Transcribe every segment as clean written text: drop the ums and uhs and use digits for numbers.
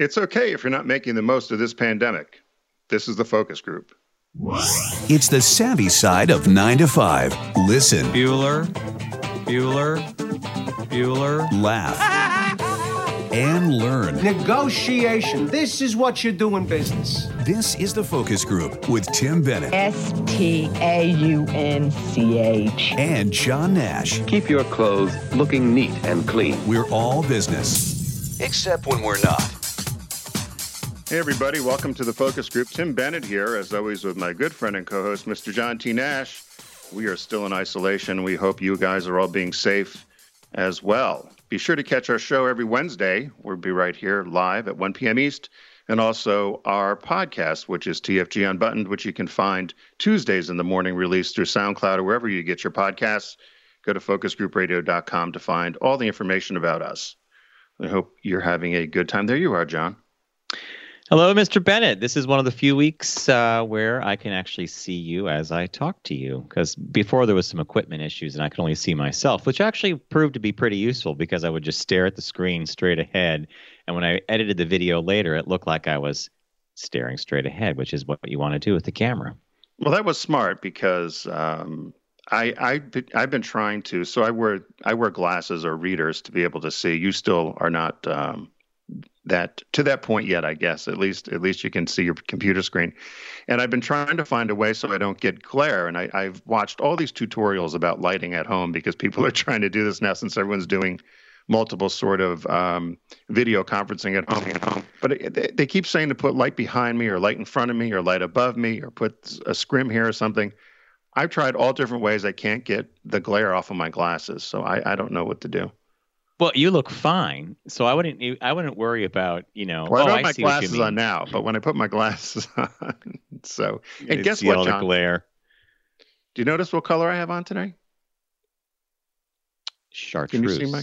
It's okay if you're not making the most of this pandemic. This is The Focus Group. It's the savvy side of 9 to 5. Listen. Bueller. Bueller. Bueller. Laugh. And learn. Negotiation. This is what you do in business. This is The Focus Group with Tim Bennett. S-T-A-U-N-C-H. And John Nash. Keep your clothes looking neat and clean. We're all business. Except when we're not. Hey, everybody. Welcome to The Focus Group. Tim Bennett here, as always, with my good friend and co-host, Mr. John T. Nash. We are still in isolation. We hope you guys are all being safe as well. Be sure to catch our show every Wednesday. We'll be right here live at 1 p.m. East, and also our podcast, which is TFG Unbuttoned, which you can find Tuesdays in the morning, released through SoundCloud or wherever you get your podcasts. Go to focusgroupradio.com to find all the information about us. I hope you're having a good time. There you are, John. Hello, Mr. Bennett. This is one of the few weeks where I can actually see you as I talk to you, because before there was some equipment issues and I could only see myself, which actually proved to be pretty useful because I would just stare at the screen straight ahead. And when I edited the video later, it looked like I was staring straight ahead, which is what you want to do with the camera. Well, that was smart because I've been trying to. So I wear glasses or readers to be able to see. You still are not that to that point yet, I guess. At least you can see your computer screen. And I've been trying to find a way so I don't get glare. And I've watched all these tutorials about lighting at home because people are trying to do this now since everyone's doing multiple sort of video conferencing at home. But they keep saying to put light behind me or light in front of me or light above me or put a scrim here or something. I've tried all different ways. I can't get the glare off of my glasses. So I don't know what to do. Well, you look fine, so I wouldn't worry about, you know. Well, I don't have my glasses on now, but when I put my glasses on, so and guess what, John? Glare. Do you notice what color I have on today? Chartreuse. Can you see my?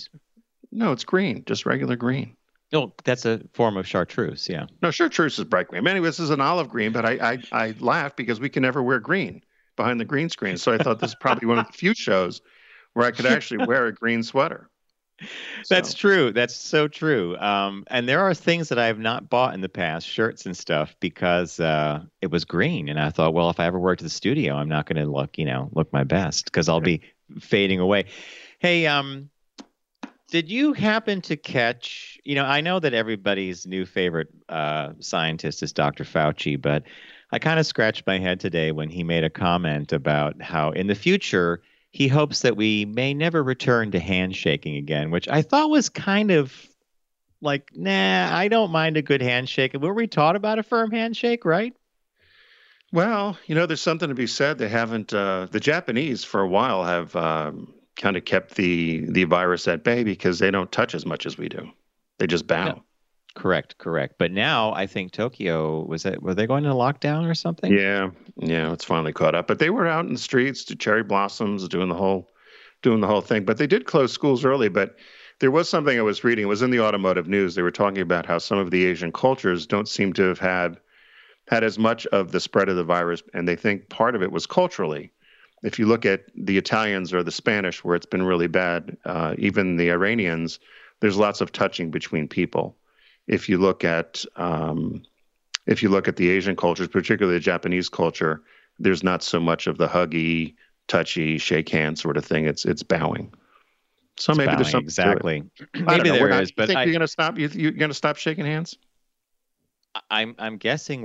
No, it's green, just regular green. No, that's a form of chartreuse, yeah. No, chartreuse is bright green. Anyway, this is an olive green, but I laugh because we can never wear green behind the green screen. So I thought this is probably one of the few shows where I could actually wear a green sweater. So. That's true. That's so true. And there are things that I have not bought in the past, shirts and stuff, because it was green. And I thought, well, if I ever work to the studio, I'm not going to look my best because I'll be fading away. Hey, did you happen to catch, I know that everybody's new favorite scientist is Dr. Fauci, but I kind of scratched my head today when he made a comment about how in the future, he hopes that we may never return to handshaking again, which I thought was kind of like, nah, I don't mind a good handshake. Were we taught about a firm handshake, right? Well, there's something to be said. They haven't, the Japanese for a while have kind of kept the virus at bay because they don't touch as much as we do. They just bow. Yeah. Correct. But now I think Tokyo, were they going into lockdown or something? Yeah, it's finally caught up. But they were out in the streets to cherry blossoms, doing the whole thing. But they did close schools early. But there was something I was reading. It was in the automotive news. They were talking about how some of the Asian cultures don't seem to have had as much of the spread of the virus. And they think part of it was culturally. If you look at the Italians or the Spanish, where it's been really bad, even the Iranians, there's lots of touching between people. If you look at the Asian cultures, particularly the Japanese culture, there's not so much of the huggy, touchy, shake hand sort of thing. It's bowing. So it's maybe bowing, there's something exactly. To it. Maybe there is. But you're going to stop. You're going to stop shaking hands. I'm guessing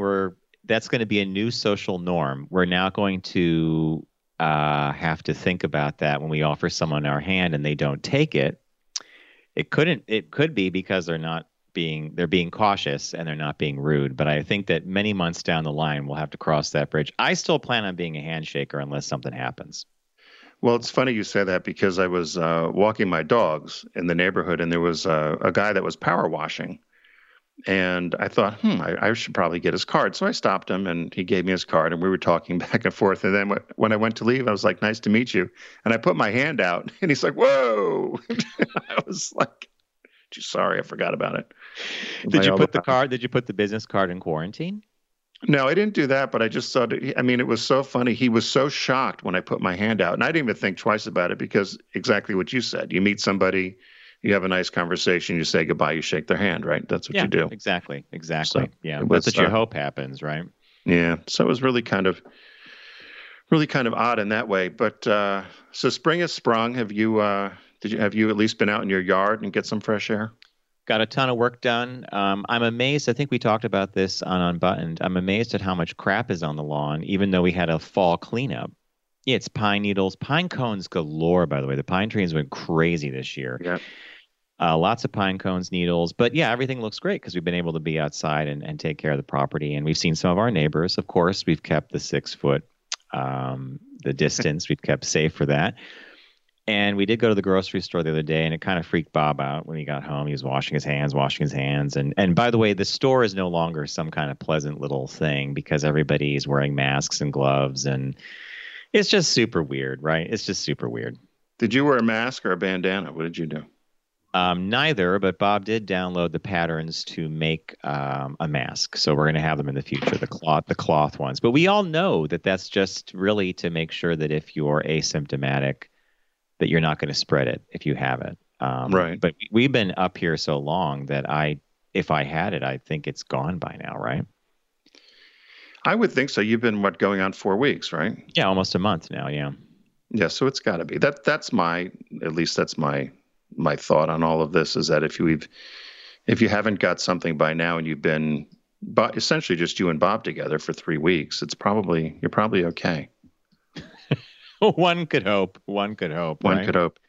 that's going to be a new social norm. We're now going to have to think about that when we offer someone our hand and they don't take it. It could be because they're not. They're being cautious and they're not being rude. But I think that many months down the line, we'll have to cross that bridge. I still plan on being a handshaker unless something happens. Well, it's funny you say that because I was walking my dogs in the neighborhood and there was a guy that was power washing. And I thought, I should probably get his card. So I stopped him and he gave me his card and we were talking back and forth. And then when I went to leave, I was like, nice to meet you. And I put my hand out and he's like, whoa. I was like, sorry, I forgot about it. Did you put the business card in quarantine? No, I didn't do that, but I just thought, it was so funny. He was so shocked when I put my hand out. And I didn't even think twice about it because exactly what you said. You meet somebody you have a nice conversation, you say goodbye, you shake their hand, right? That's what you do. Exactly. So, yeah. That's what you hope happens, right? Yeah. So it was really kind of odd in that way. But so spring has sprung. Have you at least been out in your yard and get some fresh air? Got a ton of work done. I'm amazed. I think we talked about this on Unbuttoned. I'm amazed at how much crap is on the lawn, even though we had a fall cleanup. Yeah, it's pine needles, pine cones galore, by the way. The pine trees went crazy this year. Yeah. Lots of pine cones, needles. But yeah, everything looks great because we've been able to be outside and take care of the property. And we've seen some of our neighbors. Of course, we've kept the 6 foot, the distance. We've kept safe for that. And we did go to the grocery store the other day, and it kind of freaked Bob out when he got home. He was washing his hands. And by the way, the store is no longer some kind of pleasant little thing because everybody's wearing masks and gloves, and it's just super weird, right? It's just super weird. Did you wear a mask or a bandana? What did you do? Neither, but Bob did download the patterns to make a mask. So we're going to have them in the future, the cloth ones. But we all know that that's just really to make sure that if you're asymptomatic, that you're not going to spread it if you have it. Right. But we've been up here so long that if I had it, I think it's gone by now, right? I would think so. You've been, going on 4 weeks, right? Yeah, almost a month now, yeah. Yeah, so it's got to be. That's my thought on all of this, is that if you haven't got something by now and you've been essentially just you and Bob together for 3 weeks, you're probably okay. One could hope. Right? One could hope.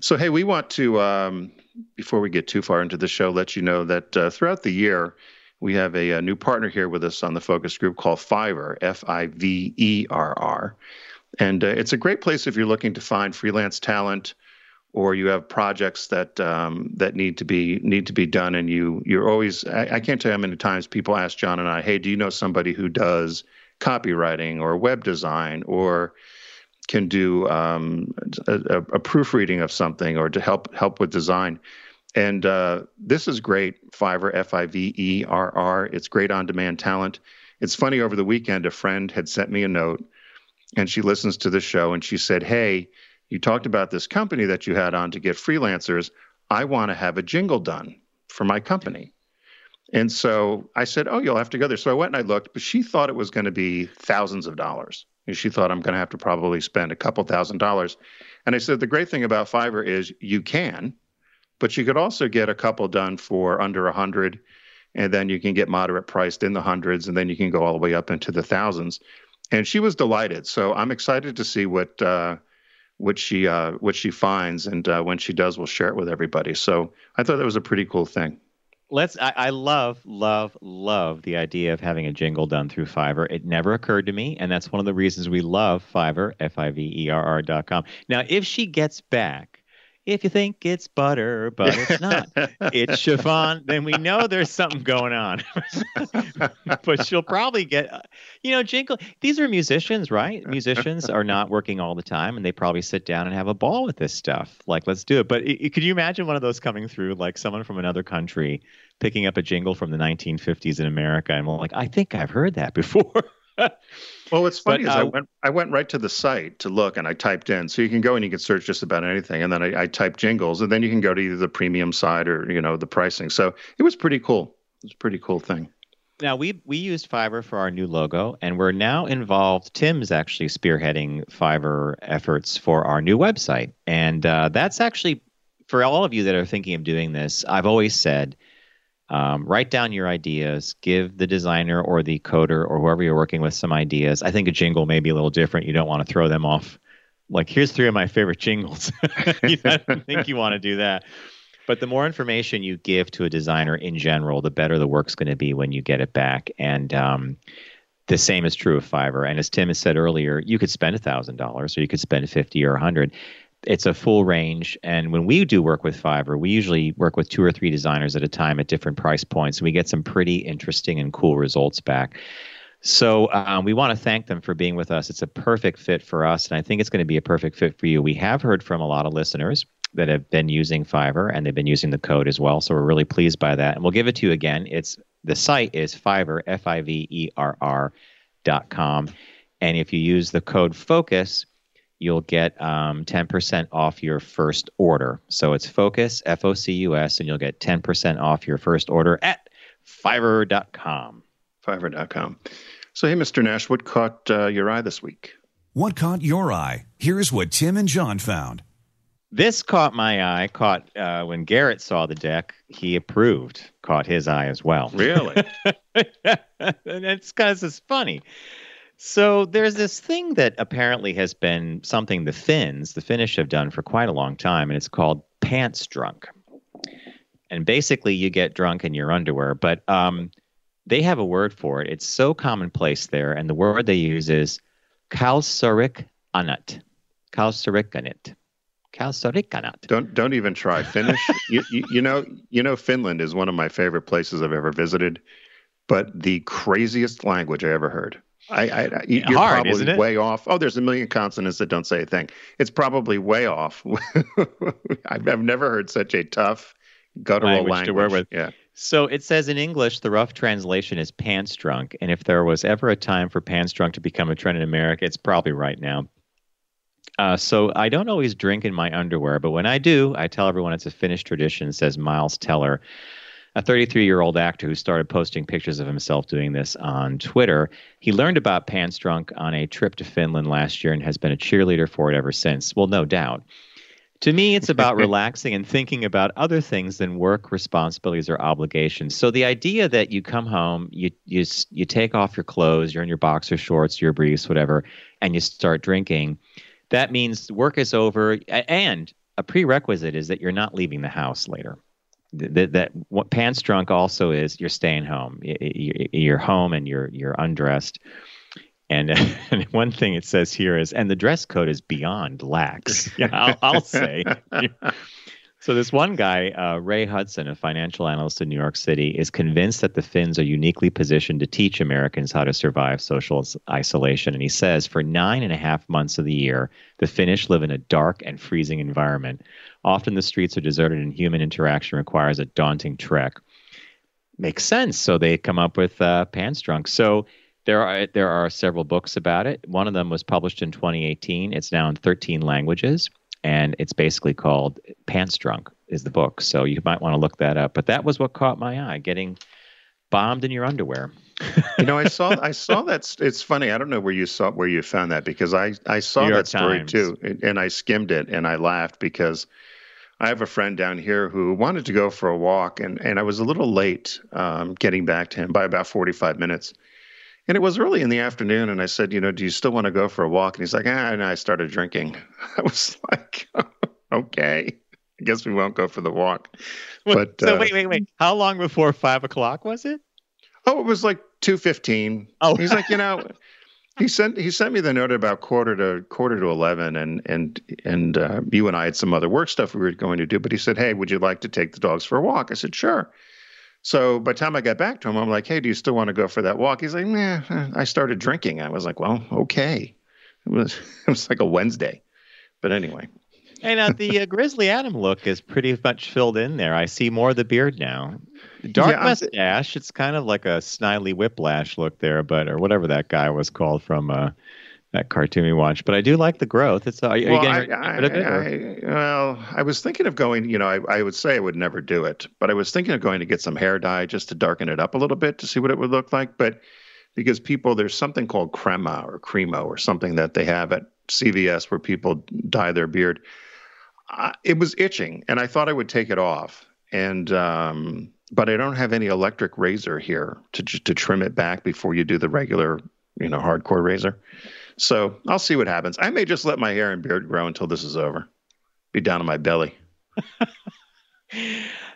So, hey, we want to, before we get too far into the show, let you know that throughout the year, we have a new partner here with us on the Focus Group called Fiverr, F-I-V-E-R-R. And it's a great place if you're looking to find freelance talent, or you have projects that that need to be done. And you're always, I can't tell you how many times people ask John and I, hey, do you know somebody who does copywriting or web design or can do a proofreading of something, or to help with design. And this is great, Fiverr, F-I-V-E-R-R. It's great on-demand talent. It's funny, over the weekend, a friend had sent me a note, and she listens to the show, and she said, hey, you talked about this company that you had on to get freelancers. I want to have a jingle done for my company. And so I said, oh, you'll have to go there. So I went and I looked, but she thought it was going to be thousands of dollars. She thought, I'm going to have to probably spend a couple $1,000s. And I said, the great thing about Fiverr is you can, but you could also get a couple done for under 100, and then you can get moderate priced in the hundreds, and then you can go all the way up into the thousands. And she was delighted. So I'm excited to see what she finds. And when she does, we'll share it with everybody. So I thought that was a pretty cool thing. I love the idea of having a jingle done through Fiverr. It never occurred to me, and that's one of the reasons we love Fiverr, F-I-V-E-R-R.com. Now, if she gets back, if you think it's butter, but it's not, it's chiffon, then we know there's something going on. But she'll probably get, jingle. These are musicians, right? Musicians are not working all the time, and they probably sit down and have a ball with this stuff. Like, let's do it. But could you imagine one of those coming through, like someone from another country picking up a jingle from the 1950s in America? And we're like, I think I've heard that before. Well, what's funny is I went right to the site to look, and I typed in. So you can go and you can search just about anything. And then I typed jingles, and then you can go to either the premium side or, the pricing. So it was pretty cool. It was a pretty cool thing. Now, we used Fiverr for our new logo, and we're now involved. Tim's actually spearheading Fiverr efforts for our new website. And that's actually, for all of you that are thinking of doing this, I've always said, write down your ideas, give the designer or the coder or whoever you're working with some ideas. I think a jingle may be a little different. You don't want to throw them off. Like, here's 3 of my favorite jingles. I don't think you want to do that. But the more information you give to a designer in general, the better the work's going to be when you get it back. And the same is true of Fiverr. And as Tim has said earlier, you could spend $1,000 or you could spend $50 or $100. It's a full range. And when we do work with Fiverr, we usually work with 2 or 3 designers at a time at different price points. And we get some pretty interesting and cool results back. So we want to thank them for being with us. It's a perfect fit for us. And I think it's going to be a perfect fit for you. We have heard from a lot of listeners that have been using Fiverr, and they've been using the code as well. So we're really pleased by that. And we'll give it to you again. The site is Fiverr, F-I-V-E-R-R.com. And if you use the code FOCUS, you'll get 10% off your first order. So it's Focus, F-O-C-U-S, and you'll get 10% off your first order at Fiverr.com. Fiverr.com. So, hey, Mr. Nash, what caught your eye this week? What caught your eye? Here's what Tim and John found. This caught my eye. When Garrett saw the deck, he approved. Caught his eye as well. Really? And it's because it's funny. So there's this thing that apparently has been something the Finnish have done for quite a long time, and it's called pants drunk. And basically, you get drunk in your underwear, but they have a word for it. It's so commonplace there, and the word they use is kalsarikanat. Kalsarikanat. Kalsarikanat. Don't even try Finnish. you know Finland is one of my favorite places I've ever visited, but the craziest language I ever heard. You're hard, probably way off. Oh, there's a million consonants that don't say a thing. It's probably way off. I've never heard such a tough, guttural language. To work with. Yeah. So it says in English, the rough translation is pants drunk. And if there was ever a time for pants drunk to become a trend in America, it's probably right now. So I don't always drink in my underwear, but when I do, I tell everyone it's a Finnish tradition, says Miles Teller, a 33-year-old actor who started posting pictures of himself doing this on Twitter. He learned about pants drunk on a trip to Finland last year and has been a cheerleader for it ever since. Well, no doubt. To me, it's about relaxing and thinking about other things than work responsibilities or obligations. So the idea that you come home, you take off your clothes, you're in your boxer shorts, your briefs, whatever, and you start drinking, that means work is over. And a prerequisite is that you're not leaving the house later. That what pants drunk also is, you're staying home. You're home and you're undressed. And one thing it says here is, and the dress code is beyond lax. Yeah, I'll say. So this one guy, Ray Hudson, a financial analyst in New York City, is convinced that the Finns are uniquely positioned to teach Americans how to survive social isolation. And he says for 9.5 months of the year, the Finnish live in a dark and freezing environment. Often the streets are deserted and human interaction requires a daunting trek. Makes sense. So they come up with pants drunk. So there are several books about it. One of them was published in 2018. It's now in 13 languages. And it's basically called Pants Drunk is the book. So you might want to look that up. But that was what caught my eye, getting bombed in your underwear. You know, I saw that. It's funny. I don't know where you found that, because I saw that story too. And I skimmed it and I laughed because I have a friend down here who wanted to go for a walk. And I was a little late getting back to him by about 45 minutes. And it was early in the afternoon, and I said, you know, do you still want to go for a walk? And he's like, and I started drinking. I was like, okay, I guess we won't go for the walk. But so wait. How long before 5 o'clock was it? Oh, it was like 2:15. Oh, he's like, you know, he sent me the note at about quarter to 11, and you and I had some other work stuff we were going to do. But he said, hey, would you like to take the dogs for a walk? I said, sure. So by the time I got back to him, I'm like, hey, do you still want to go for that walk? He's like, nah, I started drinking. I was like, well, okay. It was like a Wednesday. But anyway. Hey, now the Grizzly Adam look is pretty much filled in there. I see more of the beard now. Dark mustache, it's kind of like a Snidely Whiplash look there, but or whatever that guy was called from that cartoon we watched. But I do like the growth. It's I was thinking of going, you know, I would say I would never do it, but I was thinking of going to get some hair dye just to darken it up a little bit to see what it would look like. But because there's something called crema or something that they have at CVS where people dye their beard. It was itching and I thought I would take it off. And, but I don't have any electric razor here to trim it back before you do the regular, you know, hardcore razor. So I'll see what happens. I may just let my hair and beard grow until this is over. Be down on my belly.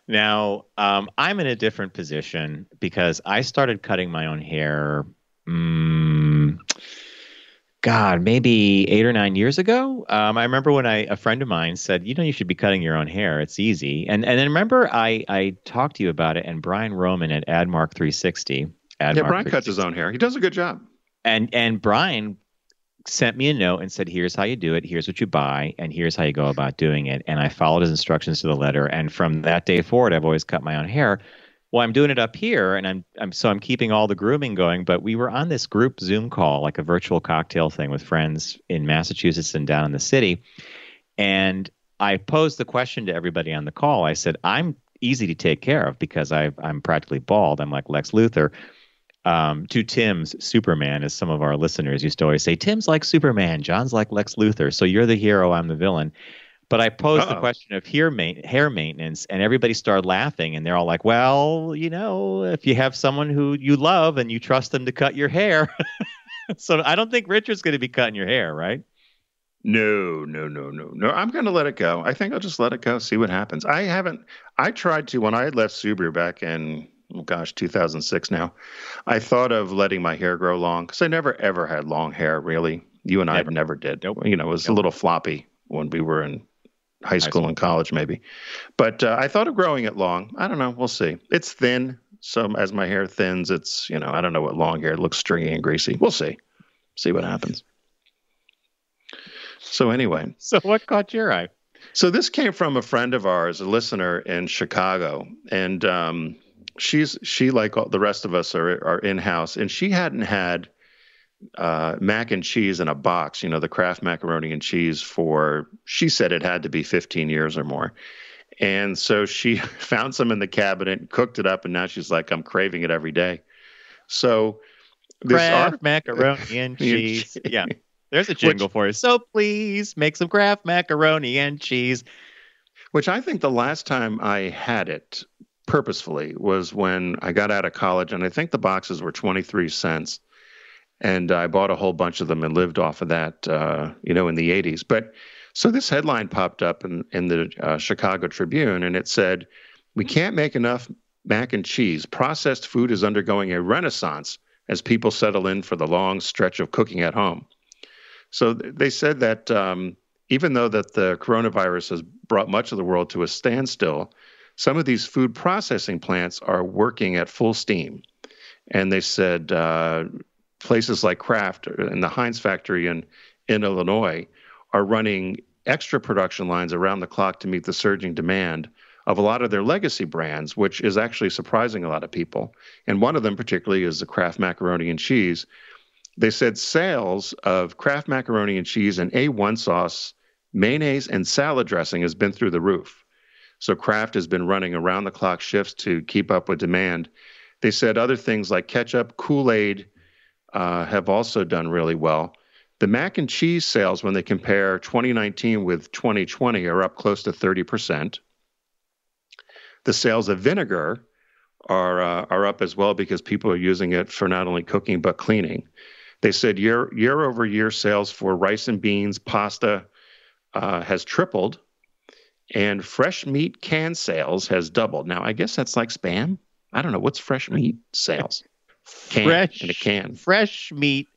Now, I'm in a different position because I started cutting my own hair, maybe 8 or 9 years ago. I remember when a friend of mine said, you know, you should be cutting your own hair. It's easy. And then remember I talked to you about it and Brian Roman at AdMark 360. AdMark, yeah, Brian cuts his own hair. He does a good job. And Brian sent me a note and said, here's how you do it, here's what you buy, and here's how you go about doing it. And I followed his instructions to the letter. And from that day forward, I've always cut my own hair. well, I'm doing it up here, and I'm keeping all the grooming going. But we were on this group Zoom call, like a virtual cocktail thing with friends in Massachusetts and down in the city. And I posed the question to everybody on the call. I said, I'm easy to take care of because I'm practically bald. I'm like Lex Luthor. Two Tims, Superman, as some of our listeners used to always say, Tim's like Superman, John's like Lex Luthor. So you're the hero, I'm the villain. But I posed the question of hair maintenance, and everybody started laughing, and they're all like, well, you know, if you have someone who you love and you trust them to cut your hair. So I don't think Richard's going to be cutting your hair, right? No. I'm going to let it go. I think I'll just let it go, see what happens. I tried to, when I had left Subaru back in, 2006 now, I thought of letting my hair grow long because I never, ever had long hair, really. You and I never did. Nope. You know, it was a little floppy when we were in high school and college, maybe. But I thought of growing it long. I don't know. We'll see. It's thin. So as my hair thins, it's, you know, I don't know what long hair. It looks stringy and greasy. We'll see. See what happens. So anyway. So what caught your eye? So this came from a friend of ours, a listener in Chicago. And she like all the rest of us are in-house, and she hadn't had mac and cheese in a box, you know, the Kraft macaroni and cheese for, she said it had to be 15 years or more. And so she found some in the cabinet, cooked it up, and now she's like, I'm craving it every day. So this Kraft macaroni and cheese. Yeah, there's a jingle for it. So please make some Kraft macaroni and cheese. Which I think the last time I had it purposefully was when I got out of college, and I think the boxes were 23 cents, and I bought a whole bunch of them and lived off of that, you know, in the 80s. But so this headline popped up in the Chicago Tribune, and it said, "We can't make enough mac and cheese. Processed food is undergoing a renaissance as people settle in for the long stretch of cooking at home." So they said that even though that the coronavirus has brought much of the world to a standstill, some of these food processing plants are working at full steam. And they said places like Kraft and the Heinz factory in Illinois are running extra production lines around the clock to meet the surging demand of a lot of their legacy brands, which is actually surprising a lot of people. And one of them particularly is the Kraft macaroni and cheese. They said sales of Kraft macaroni and cheese and A1 sauce, mayonnaise, and salad dressing has been through the roof. So Kraft has been running around-the-clock shifts to keep up with demand. They said other things like ketchup, Kool-Aid have also done really well. The mac and cheese sales, when they compare 2019 with 2020, are up close to 30%. The sales of vinegar are up as well because people are using it for not only cooking but cleaning. They said year-over-year sales for rice and beans, pasta has tripled. And fresh meat can sales has doubled. Now, I guess that's like Spam. I don't know. What's fresh meat sales? Can. Fresh meat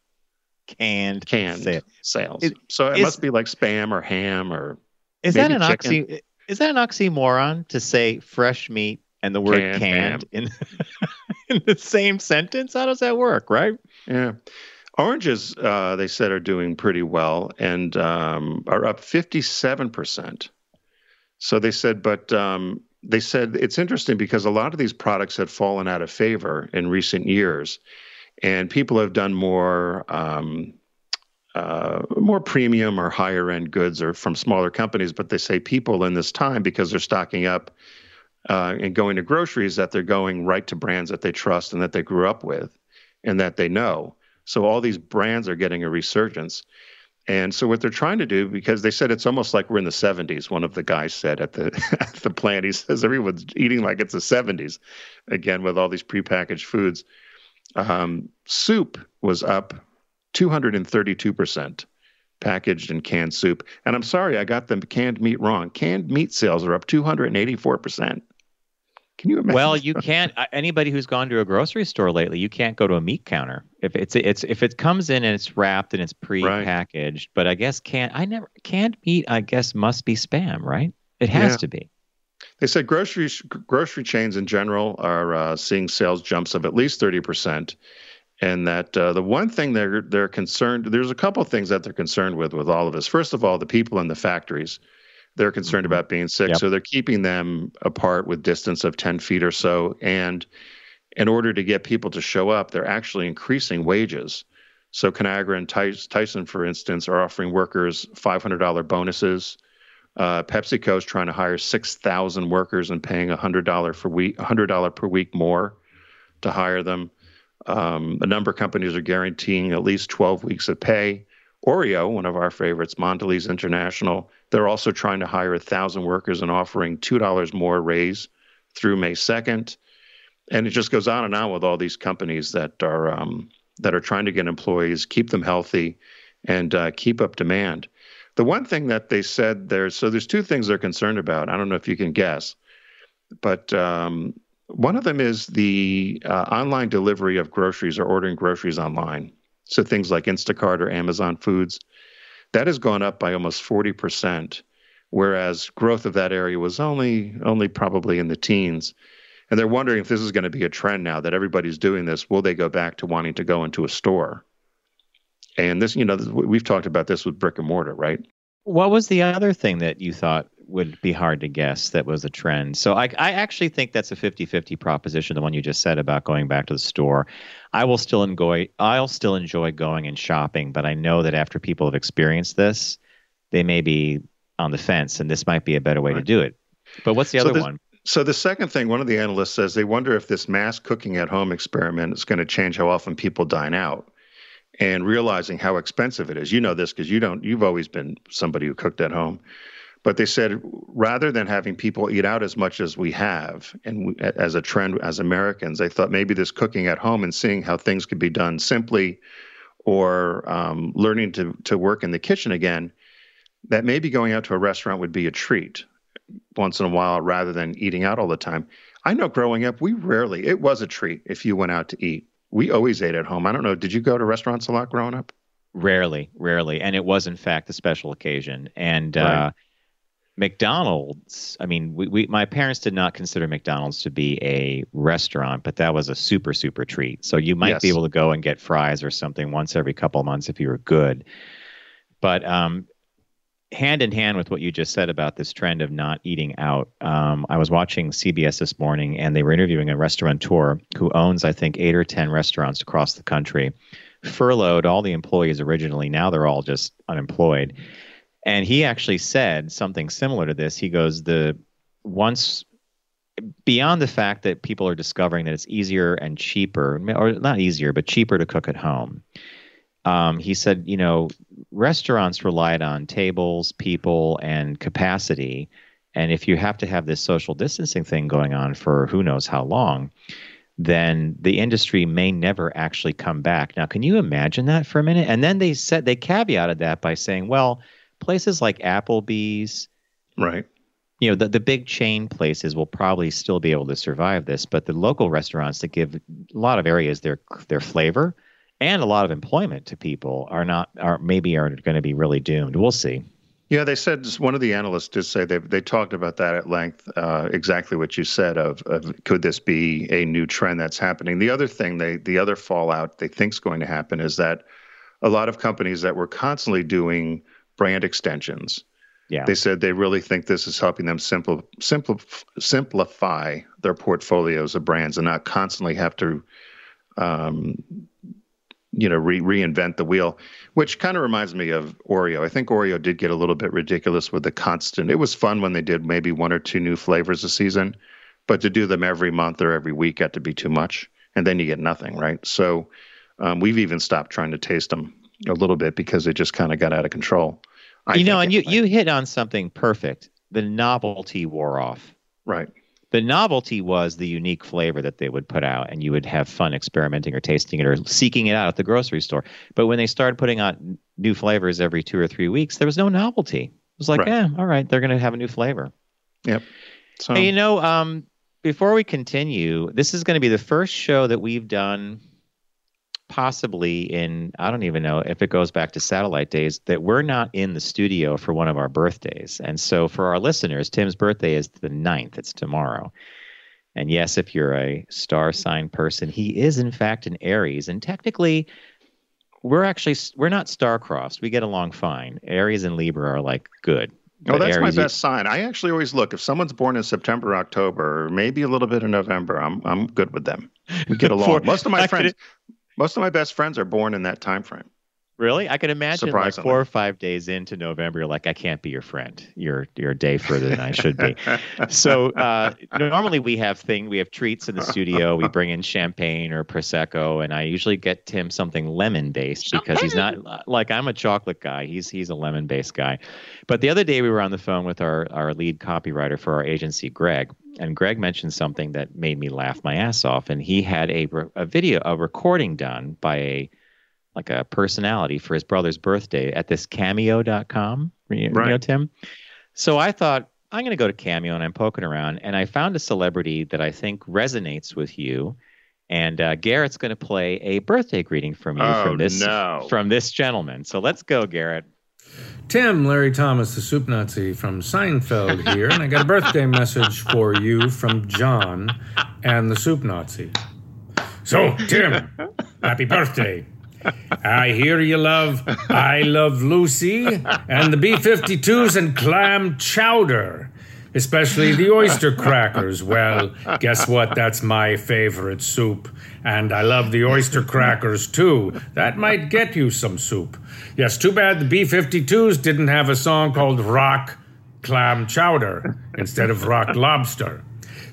canned sales. So it must be like Spam or ham or Is that an oxymoron to say fresh meat and the word canned in the same sentence? How does that work, right? Yeah. Oranges, they said, are doing pretty well and are up 57%. So they said, but they said it's interesting because a lot of these products had fallen out of favor in recent years, and people have done more premium or higher end goods or from smaller companies. But they say people in this time, because they're stocking up and going to groceries, that they're going right to brands that they trust and that they grew up with and that they know. So all these brands are getting a resurgence. And so what they're trying to do, because they said it's almost like we're in the 70s, one of the guys said at the plant, he says everyone's eating like it's the 70s, again, with all these prepackaged foods. Soup was up 232%, packaged and canned soup. And I'm sorry, I got the canned meat wrong. Canned meat sales are up 284%. Can you imagine? Well, you can't. Anybody who's gone to a grocery store lately, you can't go to a meat counter if it comes in and it's wrapped and it's pre-packaged. Right. But I guess canned meat, I guess, must be Spam, right? It has to be. They said grocery chains in general are seeing sales jumps of at least 30%, and that the one thing they're concerned. There's a couple of things that they're concerned with all of this. First of all, the people in the factories. they're concerned about being sick. Yep. So they're keeping them apart with distance of 10 feet or so. And in order to get people to show up, they're actually increasing wages. So Conagra and Tyson, for instance, are offering workers $500 bonuses. PepsiCo is trying to hire 6,000 workers and paying $100 per week more to hire them. A number of companies are guaranteeing at least 12 weeks of pay. Oreo, one of our favorites, Mondelez International, they're also trying to hire 1,000 workers and offering $2 more raise through May 2nd. And it just goes on and on with all these companies that are trying to get employees, keep them healthy, and keep up demand. The one thing that they said there, so there's two things they're concerned about. I don't know if you can guess, but one of them is the online delivery of groceries or ordering groceries online. So things like Instacart or Amazon Foods, that has gone up by almost 40%, whereas growth of that area was only probably in the teens. And they're wondering if this is going to be a trend now that everybody's doing this. Will they go back to wanting to go into a store? And this, you know, we've talked about this with brick and mortar, right? What was the other thing that you thought would be hard to guess that was a trend? So I actually think that's a 50-50 proposition, the one you just said about going back to the store. I'll still enjoy going and shopping, but I know that after people have experienced this, they may be on the fence, and this might be a better way to do it. But what's the other one? So the second thing, one of the analysts says they wonder if this mass cooking at home experiment is going to change how often people dine out and realizing how expensive it is. You know this because you've always been somebody who cooked at home. But they said rather than having people eat out as much as we have and as a trend as Americans, they thought maybe this cooking at home and seeing how things could be done simply or learning to work in the kitchen again, that maybe going out to a restaurant would be a treat once in a while rather than eating out all the time. I know growing up, it was a treat if you went out to eat. We always ate at home. I don't know. Did you go to restaurants a lot growing up? Rarely. And it was, in fact, a special occasion. And McDonald's, I mean, my parents did not consider McDonald's to be a restaurant, but that was a super, super treat. So you might be able to go and get fries or something once every couple of months if you were good. But hand in hand with what you just said about this trend of not eating out, I was watching CBS this morning, and they were interviewing a restaurateur who owns, I think, 8 or 10 restaurants across the country, furloughed all the employees originally. Now they're all just unemployed. And he actually said something similar to this. He goes, beyond the fact that people are discovering that it's easier and cheaper, or not easier, but cheaper to cook at home. He said, you know, restaurants relied on tables, people, and capacity. And if you have to have this social distancing thing going on for who knows how long, then the industry may never actually come back. Now, can you imagine that for a minute? And then they caveated that by saying, well, places like Applebee's, right? You know, the big chain places will probably still be able to survive this, but the local restaurants that give a lot of areas their flavor and a lot of employment to people are going to be really doomed. We'll see. Yeah, they said one of the analysts did say they talked about that at length. Exactly what you said of could this be a new trend that's happening? The other thing the other fallout they think is going to happen is that a lot of companies that were constantly doing brand extensions. Yeah. They said they really think this is helping them simplify their portfolios of brands and not constantly have to reinvent the wheel, which kind of reminds me of Oreo. I think Oreo did get a little bit ridiculous with the constant. It was fun when they did maybe 1 or 2 new flavors a season, but to do them every month or every week got to be too much, and then you get nothing, right? So we've even stopped trying to taste them a little bit because it just kind of got out of control. You hit on something perfect. The novelty wore off. Right. The novelty was the unique flavor that they would put out, and you would have fun experimenting or tasting it or seeking it out at the grocery store. But when they started putting out new flavors every 2 or 3 weeks, there was no novelty. It was like, all right, they're going to have a new flavor. Yep. So, hey, before we continue, this is going to be the first show that we've done possibly in, I don't even know if it goes back to satellite days, that we're not in the studio for one of our birthdays. And so for our listeners, Tim's birthday is the 9th. It's tomorrow. And yes, if you're a star sign person, he is in fact an Aries. And technically, we're not star-crossed. We get along fine. Aries and Libra are like good. Oh, that's my best sign. I actually always look. If someone's born in September, October, or maybe a little bit in November, I'm good with them. We get along. Most of my best friends are born in that time frame. Really? I can imagine like 4 or 5 days into November, you're like, I can't be your friend. You're a day further than I should be. So normally we have treats in the studio. We bring in champagne or Prosecco, and I usually get Tim something lemon-based because he's not like I'm a chocolate guy. He's a lemon-based guy. But the other day we were on the phone with our lead copywriter for our agency, Greg, and Greg mentioned something that made me laugh my ass off, and he had a recording done by a personality for his brother's birthday at this cameo.com, you know, Tim. So I thought, I'm going to go to Cameo, and I'm poking around, and I found a celebrity that I think resonates with you. And Garrett's going to play a birthday greeting from you from this gentleman. So let's go, Garrett. Tim, Larry Thomas, the Soup Nazi from Seinfeld here, and I got a birthday message for you from John and the Soup Nazi. So, Tim, happy birthday. I hear you love I Love Lucy and the B-52s and clam chowder, especially the oyster crackers. Well, guess what? That's my favorite soup, and I love the oyster crackers, too. That might get you some soup. Yes, too bad the B-52s didn't have a song called Rock Clam Chowder instead of Rock Lobster.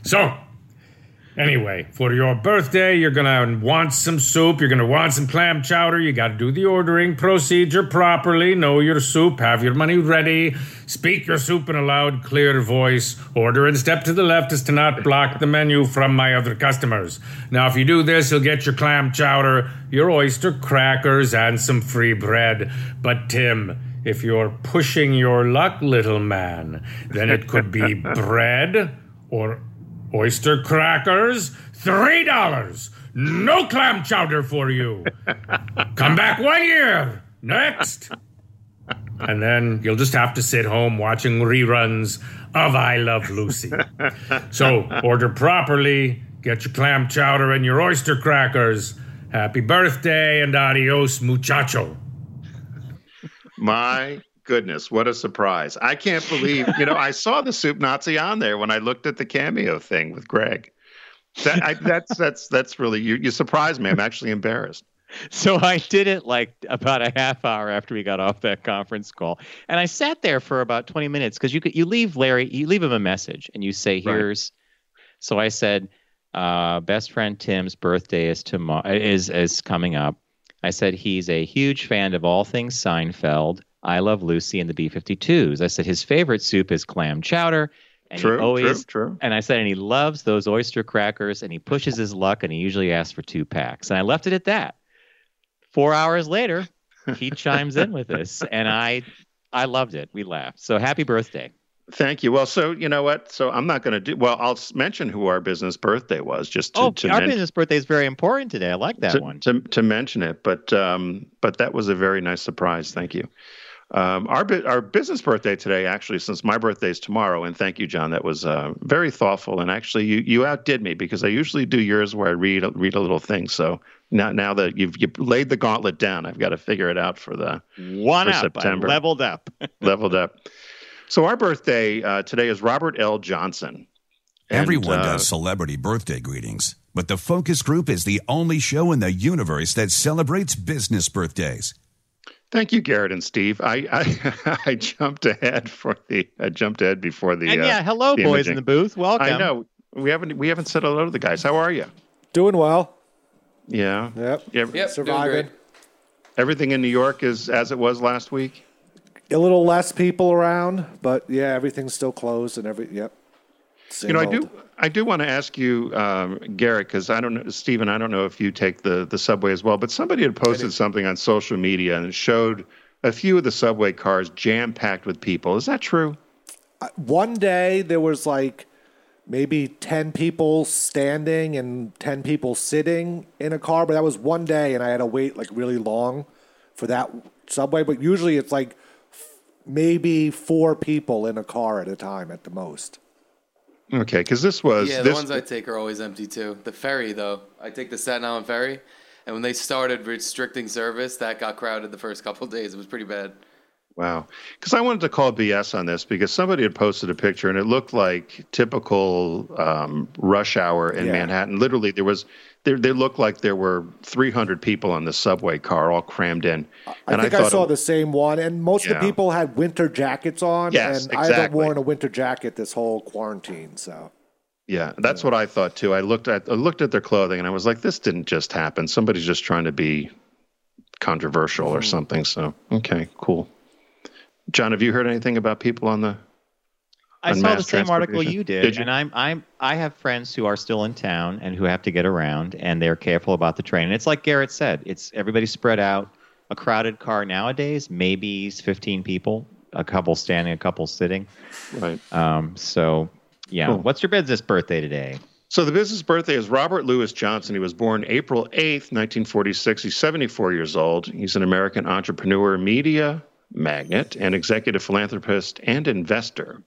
So, anyway, for your birthday, you're going to want some soup. You're going to want some clam chowder. You got to do the ordering procedure properly. Know your soup. Have your money ready. Speak your soup in a loud, clear voice. Order and step to the left as to not block the menu from my other customers. Now, if you do this, you'll get your clam chowder, your oyster crackers, and some free bread. But, Tim, if you're pushing your luck, little man, then it could be bread or oyster crackers, $3. No clam chowder for you. Come back 1 year. Next. And then you'll just have to sit home watching reruns of I Love Lucy. So order properly. Get your clam chowder and your oyster crackers. Happy birthday and adios, muchacho. My goodness, what a surprise. I can't believe, I saw the Soup Nazi on there when I looked at the Cameo thing with Greg. That's really, you surprised me. I'm actually embarrassed. So I did it like about a half hour after we got off that conference call. And I sat there for about 20 minutes because you leave him a message and you say, here's, so I said, best friend Tim's birthday is tomorrow, is coming up. I said, he's a huge fan of all things Seinfeld, I Love Lucy and the B-52s. I said his favorite soup is clam chowder. And true. And I said, and he loves those oyster crackers, and he pushes his luck, and he usually asks for 2 packs. And I left it at that. 4 hours later, he chimes in with this, and I loved it. We laughed. So happy birthday. Thank you. Well, so you know what? So I'm not going to do – well, I'll mention who our business birthday was just to – business birthday is very important today. I like that one. To mention it, but that was a very nice surprise. Thank you. Our business birthday today, actually, since my birthday is tomorrow, and thank you, John. That was very thoughtful, and actually, you outdid me because I usually do yours where I read a little thing. So now that you've laid the gauntlet down, I've got to figure it out for the one for up. September. I leveled up. So our birthday today is Robert L. Johnson. And, everyone does celebrity birthday greetings, but the Focus Group is the only show in the universe that celebrates business birthdays. Thank you, Garrett and Steve. I jumped ahead before the. And hello, boys in the booth. Welcome. I know we haven't said hello to the guys. How are you? Doing well. Yeah. Yep. Surviving. Everything in New York is as it was last week. A little less people around, but yeah, everything's still closed and I do want to ask you, Garrett, because I don't know, Stephen, I don't know if you take the subway as well, but somebody had posted something on social media and it showed a few of the subway cars jam-packed with people. Is that true? One day there was like maybe 10 people standing and 10 people sitting in a car, but that was one day and I had to wait like really long for that subway. But usually it's like maybe 4 people in a car at a time at the most. Okay, because this was... Yeah, the ones I take are always empty, too. The ferry, though. I take the Staten Island ferry, and when they started restricting service, that got crowded the first couple of days. It was pretty bad. Wow. Because I wanted to call BS on this because somebody had posted a picture and it looked like typical rush hour in Manhattan. Literally, there looked like there were 300 people on the subway car all crammed in. And I saw the same one. And most of the people had winter jackets on. Yes, and exactly. I haven't worn a winter jacket this whole quarantine. So. Yeah, that's what I thought, too. I looked at their clothing and I was like, this didn't just happen. Somebody's just trying to be controversial or something. So, okay, cool. John, have you heard anything about people on the? I saw the same article you did, and I have friends who are still in town and who have to get around, and they're careful about the train. And it's like Garrett said, it's everybody's spread out. A crowded car nowadays, maybe 15 people, a couple standing, a couple sitting. Right. So, yeah. Cool. What's your business birthday today? So the business birthday is Robert Louis Johnson. He was born April 8th, 1946. He's 74 years old. He's an American entrepreneur, media magnate, and executive philanthropist and investor.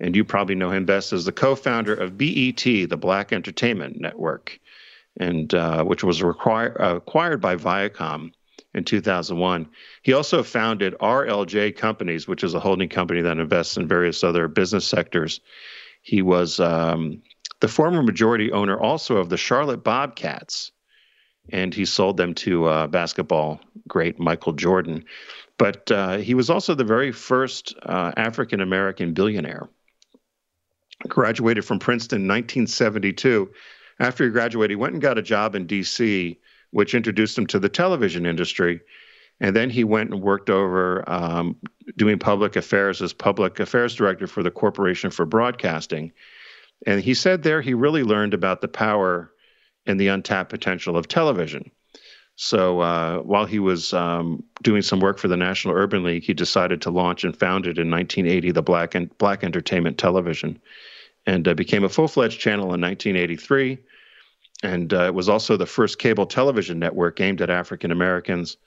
And you probably know him best as the co-founder of BET, the Black Entertainment Network, and which was acquired by Viacom in 2001. He also founded RLJ Companies, which is a holding company that invests in various other business sectors. He was the former majority owner also of the Charlotte Bobcats, and he sold them to basketball great Michael Jordan. But he was also the very first African-American billionaire. Graduated from Princeton in 1972. After he graduated, he went and got a job in D.C., which introduced him to the television industry. And then he went and worked over doing public affairs as public affairs director for the Corporation for Broadcasting. And he said there he really learned about the power and the untapped potential of television. So while he was doing some work for the National Urban League, he decided to launch and founded in 1980 the Black Entertainment Television, and became a full-fledged channel in 1983. And it was also the first cable television network aimed at African Americans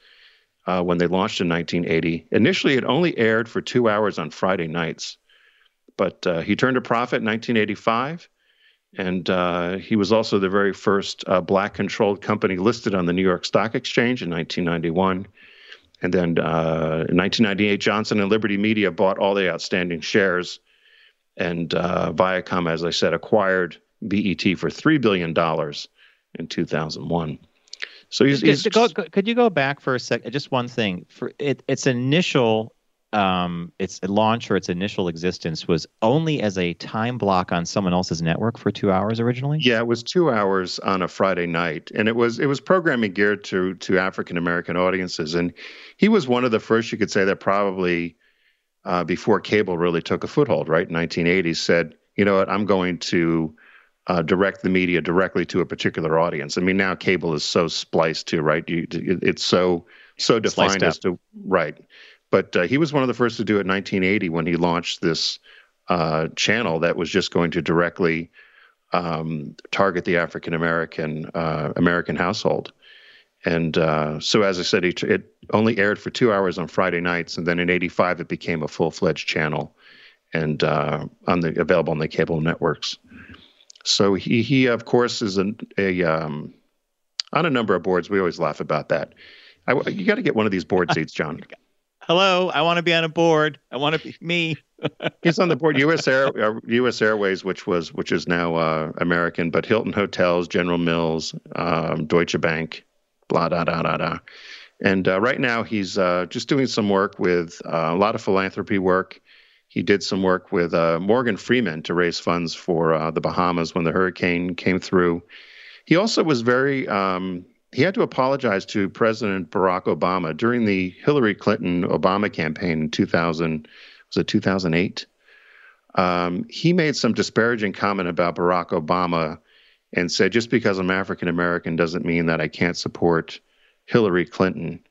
when they launched in 1980. Initially, it only aired for 2 hours on Friday nights, but he turned a profit in 1985. And he was also the very first black-controlled company listed on the New York Stock Exchange in 1991. And then in 1998, Johnson and Liberty Media bought all the outstanding shares. And Viacom, as I said, acquired BET for $3 billion in 2001. So could you go back for a second? Just one thing. For its initial... its launch or its initial existence was only as a time block on someone else's network for 2 hours originally? Yeah, it was 2 hours on a Friday night. And it was programming geared to African-American audiences. And he was one of the first, you could say, that probably before cable really took a foothold, right, in 1980, said, you know what, I'm going to direct the media directly to a particular audience. I mean, now cable is so spliced to, right? It's so defined as to, right. But he was one of the first to do it in 1980 when he launched this channel that was just going to directly target the African-American American household. And so, as I said, it only aired for 2 hours on Friday nights. And then in 85, it became a full-fledged channel and available on the cable networks. So he of course, is on a number of boards. We always laugh about that. You got to get one of these board seats, John. Hello, I want to be on a board. I want to be me. He's on the board. U.S. Airways, which is now American, but Hilton Hotels, General Mills, Deutsche Bank, blah, da, da, da, da. And right now he's just doing some work with a lot of philanthropy work. He did some work with Morgan Freeman to raise funds for the Bahamas when the hurricane came through. He also was very... he had to apologize to President Barack Obama during the Hillary Clinton-Obama campaign in 2008? He made some disparaging comment about Barack Obama and said, just because I'm African-American doesn't mean that I can't support Hillary Clinton.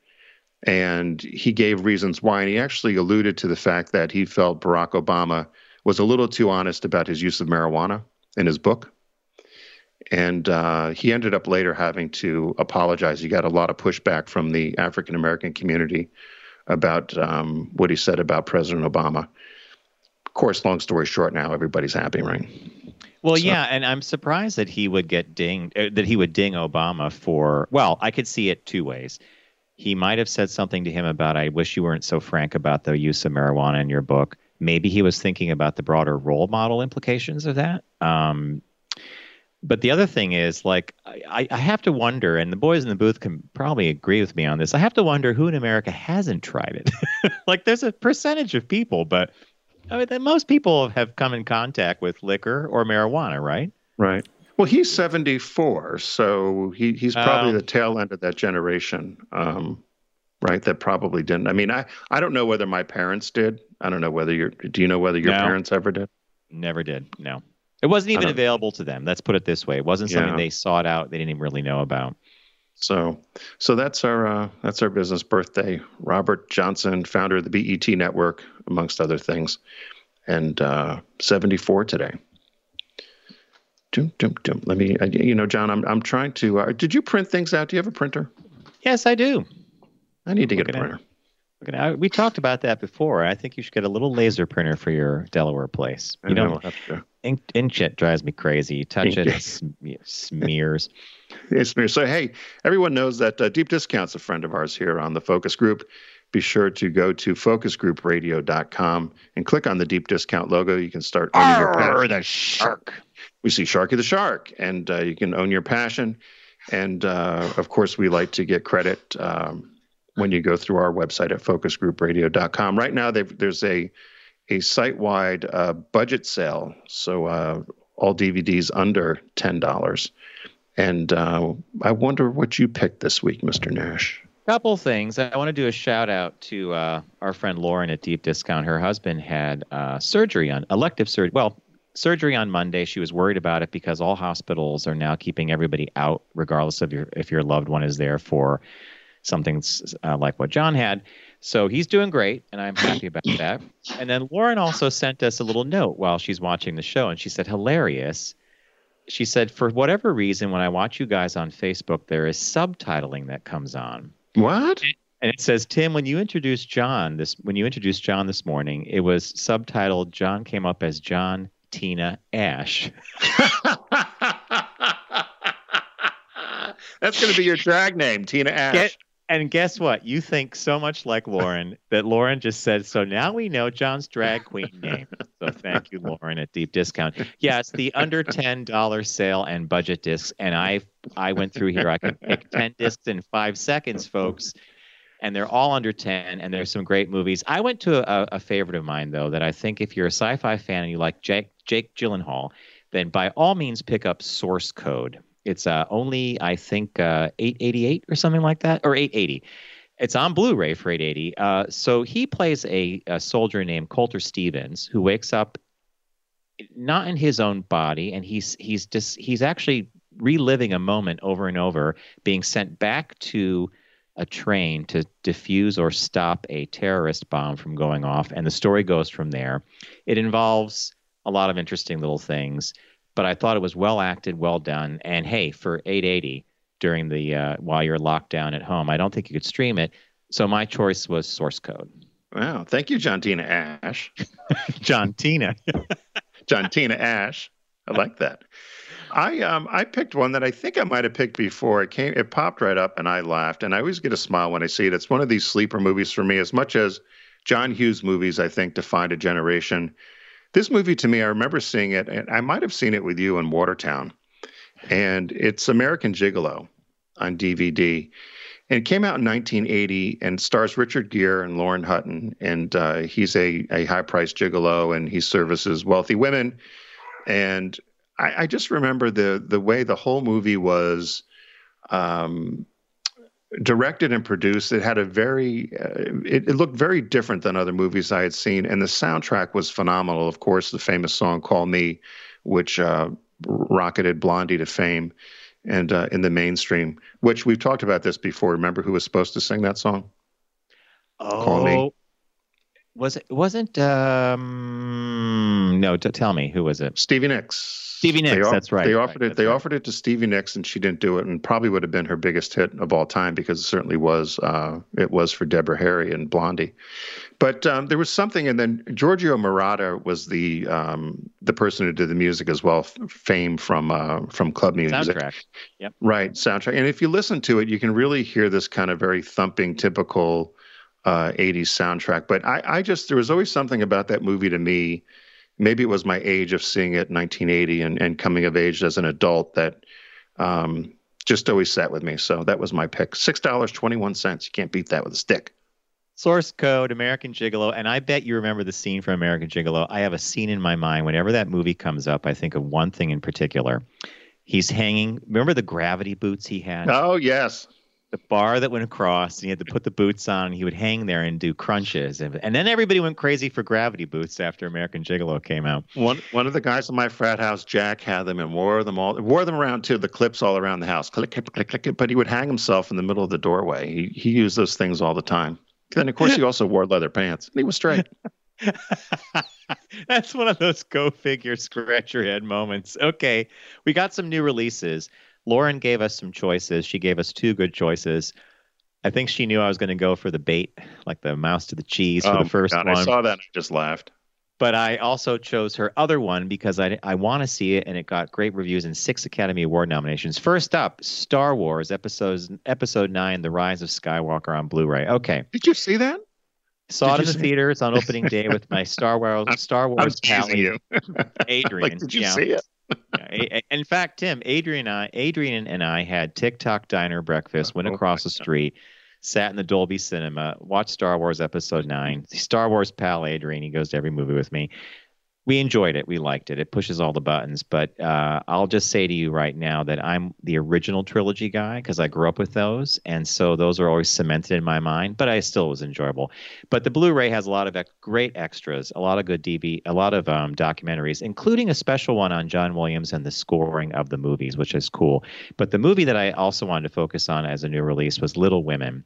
And he gave reasons why, and he actually alluded to the fact that he felt Barack Obama was a little too honest about his use of marijuana in his book. And he ended up later having to apologize. He got a lot of pushback from the African-American community about what he said about President Obama. Of course, long story short, now everybody's happy, right? Well, so. Yeah, and I'm surprised that he would ding Obama for, well, I could see it two ways. He might have said something to him about, I wish you weren't so frank about the use of marijuana in your book. Maybe he was thinking about the broader role model implications of that. But the other thing is, like, I have to wonder, and the boys in the booth can probably agree with me on this, I have to wonder who in America hasn't tried it. Like, there's a percentage of people, but I mean, most people have come in contact with liquor or marijuana, right? Right. Well, he's 74, so he's probably the tail end of that generation, right? That probably didn't. I mean, I don't know whether my parents did. I don't know whether do you know whether your parents ever did? Never did, no. It wasn't even available to them. Let's put it this way. It wasn't something they sought out. They didn't even really know about. So that's our business birthday. Robert Johnson, founder of the BET network, amongst other things, and 74 today. Let me, you know, John, I'm trying to, did you print things out? Do you have a printer? Yes, I do. I need to get a printer. We talked about that before. I think you should get a little laser printer for your Delaware place. You don't have to. Inkjet drives me crazy. You touch it smears. It smears. So, hey, everyone knows that Deep Discount's a friend of ours here on The Focus Group. Be sure to go to focusgroupradio.com and click on the Deep Discount logo. You can start owning your passion. The shark. We see Sharky the Shark, and you can own your passion. And, of course, we like to get credit when you go through our website at focusgroupradio.com. Right now, there's a site-wide budget sale, so all DVDs under $10. And I wonder what you picked this week, Mr. Nash. Couple things. I want to do a shout out to our friend Lauren at Deep Discount. Her husband had surgery on Monday. She was worried about it because all hospitals are now keeping everybody out, regardless of if your loved one is there for something like what John had. So he's doing great, and I'm happy about that. And then Lauren also sent us a little note while she's watching the show, and she said, hilarious. She said, for whatever reason, when I watch you guys on Facebook, there is subtitling that comes on. What? And it says, Tim, when you introduced John this morning, it was subtitled, John came up as John, Tina, Ash. That's going to be your drag name, Tina Ash. And guess what? You think so much like Lauren that Lauren just said, so now we know John's drag queen name. So thank you, Lauren, at Deep Discount. Yes, the under $10 sale and budget discs. And I went through here. I can pick 10 discs in 5 seconds, folks. And they're all under 10, and there's some great movies. I went to a favorite of mine, though, that I think if you're a sci-fi fan and you like Jake Gyllenhaal, then by all means pick up Source Code. It's only, I think, $888 or something like that, or $880. It's on Blu-ray for $880. So he plays a soldier named Colter Stevens who wakes up not in his own body, and he's actually reliving a moment over and over, being sent back to a train to defuse or stop a terrorist bomb from going off, and the story goes from there. It involves a lot of interesting little things, but I thought it was well acted, well done, and hey, for $880 during the while you're locked down at home, I don't think you could stream it, so my choice was Source Code. Wow, thank you, John Tina Ash. John Tina. John Tina Ash. I like that. I picked one that I think I might have picked before. It popped right up, and I laughed. And I always get a smile when I see it. It's one of these sleeper movies for me. As much as John Hughes movies, I think, defined a generation. This movie, to me, I remember seeing it, and I might have seen it with you in Watertown. And it's American Gigolo on DVD. And it came out in 1980 and stars Richard Gere and Lauren Hutton. And he's a high-priced gigolo, and he services wealthy women. And I just remember the way the whole movie was directed and produced. It had a very it looked very different than other movies I had seen, and the soundtrack was phenomenal. Of course, the famous song "Call Me," which rocketed Blondie to fame and in the mainstream. Which we've talked about this before. Remember who was supposed to sing that song? Oh, Call Me. Tell me, who was it? Stevie Nicks. Stevie Nicks, that's right. They offered it to Stevie Nicks, and she didn't do it, and probably would have been her biggest hit of all time, because it certainly was. It was for Deborah Harry and Blondie, but there was something. And then Giorgio Moroder was the person who did the music as well, fame from club music. Soundtrack, yep. Right, soundtrack. And if you listen to it, you can really hear this kind of very thumping, typical 80s soundtrack. But I there was always something about that movie to me. Maybe it was my age of seeing it in 1980 and coming of age as an adult that just always sat with me. So that was my pick. $6.21. You can't beat that with a stick. Source code, American Gigolo. And I bet you remember the scene from American Gigolo. I have a scene in my mind. Whenever that movie comes up, I think of one thing in particular. He's hanging. Remember the gravity boots he had? Oh, yes. The bar that went across, and he had to put the boots on, and he would hang there and do crunches. And then everybody went crazy for gravity boots after American Gigolo came out. One of the guys in my frat house, Jack, had them and wore them around too, the clips all around the house. Click, click, click, click. But he would hang himself in the middle of the doorway. He used those things all the time. Then, of course, he also wore leather pants. He was straight. That's one of those go figure, scratch your head moments. Okay, we got some new releases. Lauren gave us some choices. She gave us two good choices. I think she knew I was going to go for the bait, like the mouse to the cheese for the first one. I saw that and just laughed. But I also chose her other one because I want to see it, and it got great reviews and 6 Academy Award nominations. First up, Star Wars, Episode 9, The Rise of Skywalker on Blu-ray. Okay. Did you see that? Saw it in the theater. It's on opening day with my Star Wars pally, Adrian. Like, did you see it? Yeah, in fact, Tim, Adrian and I had TikTok diner breakfast, went across the street, sat in the Dolby Cinema, watched Star Wars Episode 9. Star Wars pal Adrian, he goes to every movie with me. We enjoyed it. We liked it. It pushes all the buttons. But I'll just say to you right now that I'm the original trilogy guy because I grew up with those. And so those are always cemented in my mind. But I still was enjoyable. But the Blu-ray has a lot of great extras, a lot of good DV, a lot of documentaries, including a special one on John Williams and the scoring of the movies, which is cool. But the movie that I also wanted to focus on as a new release was Little Women.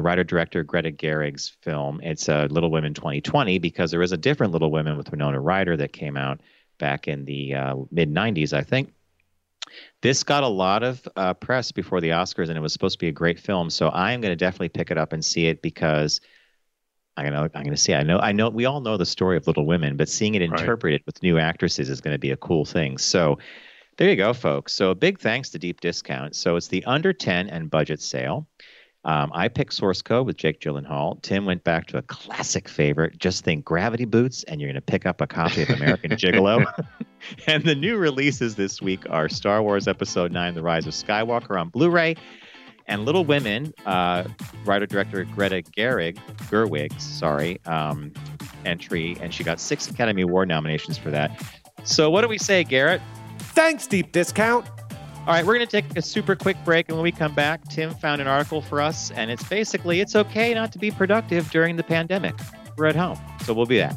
Writer-director Greta Gerwig's film. It's Little Women 2020 because there is a different Little Women with Winona Ryder that came out back in the mid-90s, I think. This got a lot of press before the Oscars, and it was supposed to be a great film. So I'm going to definitely pick it up and see it because I'm going to see. I know. We all know the story of Little Women, but seeing it interpreted with new actresses is going to be a cool thing. So there you go, folks. So a big thanks to Deep Discount. So it's the under 10 and budget sale. I picked Source Code with Jake Gyllenhaal. Tim went back to a classic favorite, Just Think Gravity Boots, and you're going to pick up a copy of American Gigolo. And the new releases this week are Star Wars Episode 9, The Rise of Skywalker on Blu-ray, and Little Women, writer-director Greta Gerwig's entry, and she got 6 Academy Award nominations for that. So what do we say, Garrett? Thanks, Deep Discount. All right, we're going to take a super quick break, and when we come back, Tim found an article for us, and it's basically, it's okay not to be productive during the pandemic. We're at home, so we'll be back.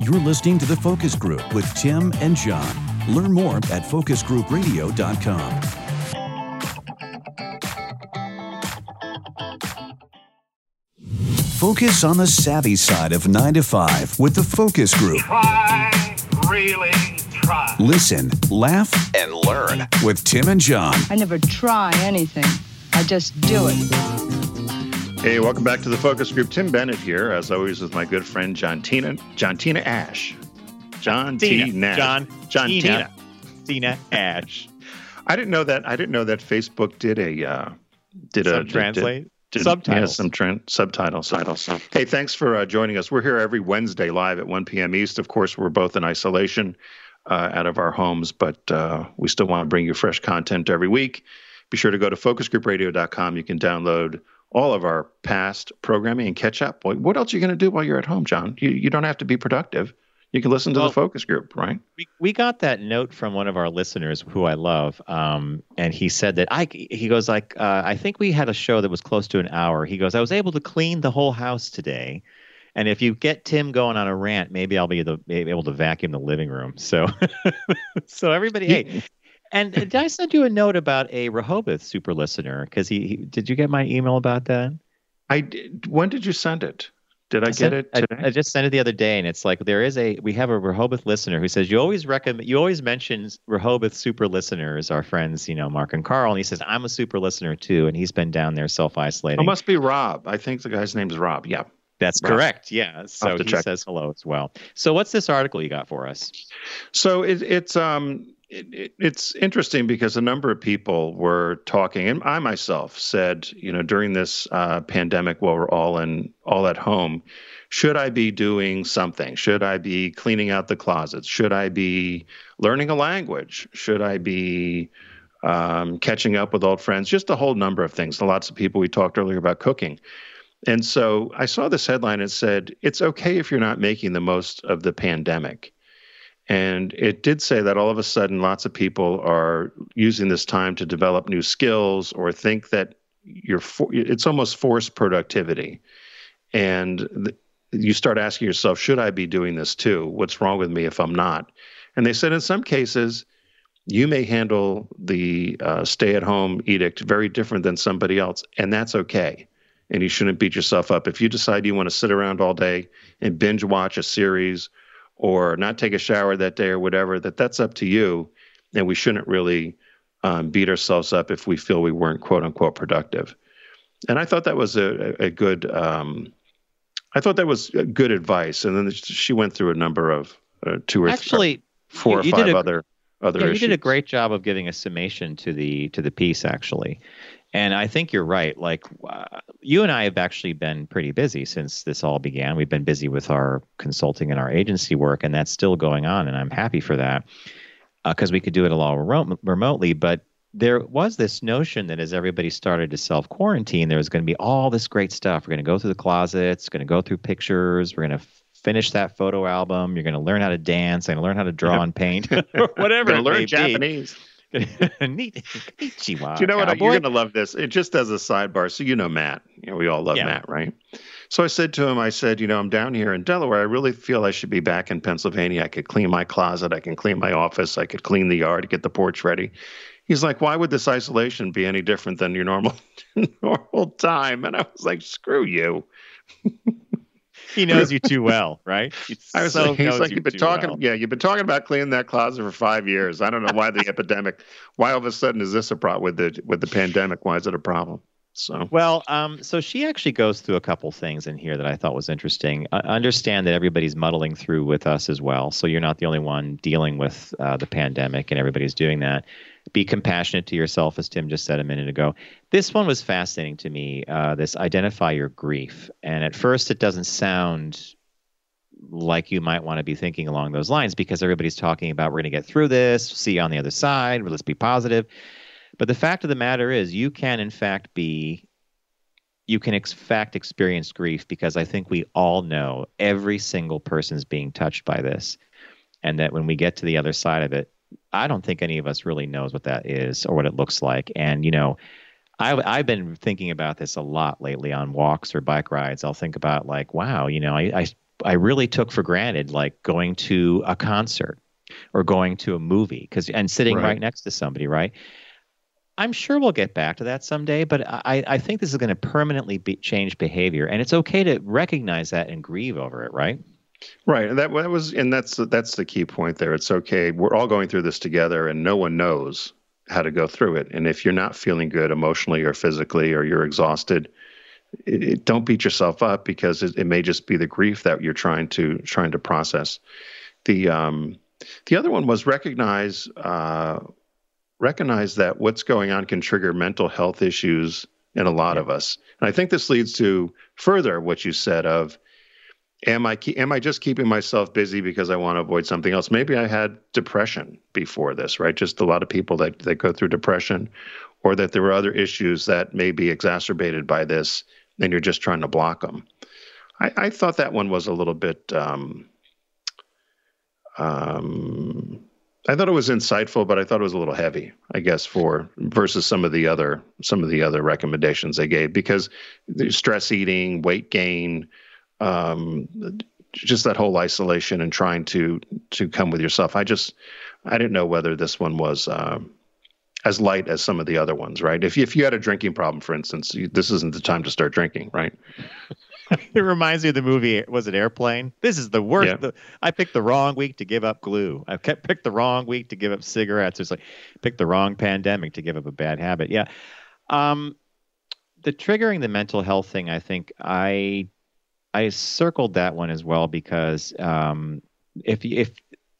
You're listening to The Focus Group with Tim and John. Learn more at focusgroupradio.com. Focus on the savvy side of 9 to 5 with The Focus Group. Try, really try. Listen, laugh, and learn with Tim and John. I never try anything. I just do it. Hey, welcome back to The Focus Group. Tim Bennett here, as always, with my good friend John Tina Ash. John Tina Ash. I didn't know that Facebook did a... translate? Subtitles. Hey, thanks for joining us. We're here every Wednesday live at 1 p.m. East. Of course, we're both in isolation out of our homes, but we still want to bring you fresh content every week. Be sure to go to focusgroupradio.com. You can download all of our past programming and catch up. What else are you going to do while you're at home, John? You don't have to be productive. You can listen to The Focus Group, right? We got that note from one of our listeners, who I love, and he said that he goes, I think we had a show that was close to an hour. He goes, I was able to clean the whole house today, and if you get Tim going on a rant, maybe I'll be able to vacuum the living room. So everybody, hey, And did I send you a note about a Rehoboth super listener? Because he did you get my email about that? I did. When did you send it? Did I get it today? I just sent it the other day, and it's like we have a Rehoboth listener who says you always mention Rehoboth super listeners, our friends, Mark and Carl, and he says I'm a super listener too, and he's been down there self-isolating. It must be Rob. I think the guy's name is Rob. Yeah, that's Rob. Correct. Yeah, so he says hello as well. So what's this article you got for us? So it's interesting because a number of people were talking, and I myself said, during this pandemic while we're all at home, should I be doing something? Should I be cleaning out the closets? Should I be learning a language? Should I be catching up with old friends? Just a whole number of things. And lots of people, we talked earlier about cooking. And so I saw this headline and it said, it's okay if you're not making the most of the pandemic. And it did say that all of a sudden, lots of people are using this time to develop new skills or think that it's almost forced productivity. And you start asking yourself, should I be doing this too? What's wrong with me if I'm not? And they said in some cases, you may handle the stay-at-home edict very different than somebody else, and that's okay. And you shouldn't beat yourself up. If you decide you want to sit around all day and binge watch a series or not take a shower that day or whatever, that's up to you. And we shouldn't really beat ourselves up if we feel we weren't, quote unquote, productive. And I thought that was good advice. And then she went through a number of four or five other issues. You did a great job of giving a summation to the piece, actually. And I think you're right. Like you and I have actually been pretty busy since this all began. We've been busy with our consulting and our agency work, and that's still going on. And I'm happy for that because we could do it all remotely. But there was this notion that as everybody started to self-quarantine, there was going to be all this great stuff. We're going to go through the closets, going to go through pictures. We're going to finish that photo album. You're going to learn how to dance and learn how to draw and paint or whatever. Learn Japanese. Neat. You know what? Cowboy. You're going to love this. It just as a sidebar. So, Matt, we all love Matt, right? So I said to him, I'm down here in Delaware. I really feel I should be back in Pennsylvania. I could clean my closet. I can clean my office. I could clean the yard, get the porch ready. He's like, why would this isolation be any different than your normal time? And I was like, screw you. He knows you too well, right? You've been talking about cleaning that closet for 5 years. I don't know why the epidemic. Why all of a sudden is this a problem with the pandemic? Why is it a problem? So so she actually goes through a couple things in here that I thought was interesting. Understand that everybody's muddling through with us as well, so you're not the only one dealing with the pandemic, and everybody's doing that. Be compassionate to yourself, as Tim just said a minute ago. This one was fascinating to me, this identify your grief. And at first, it doesn't sound like you might want to be thinking along those lines because everybody's talking about we're going to get through this, see you on the other side, let's be positive. But the fact of the matter is you can in fact experience grief because I think we all know every single person's being touched by this. And that when we get to the other side of it, I don't think any of us really knows what that is or what it looks like. And, I've been thinking about this a lot lately on walks or bike rides. I'll think about like, wow, I really took for granted, like going to a concert or going to a movie and sitting right next to somebody, right? I'm sure we'll get back to that someday, but I think this is going to permanently change behavior. And it's okay to recognize that and grieve over it, right? Right. And that's the key point there. It's okay. We're all going through this together and no one knows how to go through it. And if you're not feeling good emotionally or physically, or you're exhausted, don't beat yourself up because it may just be the grief that you're trying to process. The other one was recognize that what's going on can trigger mental health issues in a lot of us. And I think this leads to further what you said of, am I just keeping myself busy because I want to avoid something else? Maybe I had depression before this, right? Just a lot of people that go through depression, or that there were other issues that may be exacerbated by this, and you're just trying to block them. I thought that one was a little bit I thought it was insightful, but I thought it was a little heavy, I guess, versus some of the other recommendations they gave, because stress eating, weight gain, just that whole isolation and trying to come with yourself. I didn't know whether this one was as light as some of the other ones, right? If you had a drinking problem, for instance, this isn't the time to start drinking, right? It reminds me of the movie, was it Airplane? This is the worst. Yeah. I picked the wrong week to give up glue. I picked the wrong week to give up cigarettes. It's like picked the wrong pandemic to give up a bad habit. Yeah. The triggering the mental health thing, I think I circled that one as well because if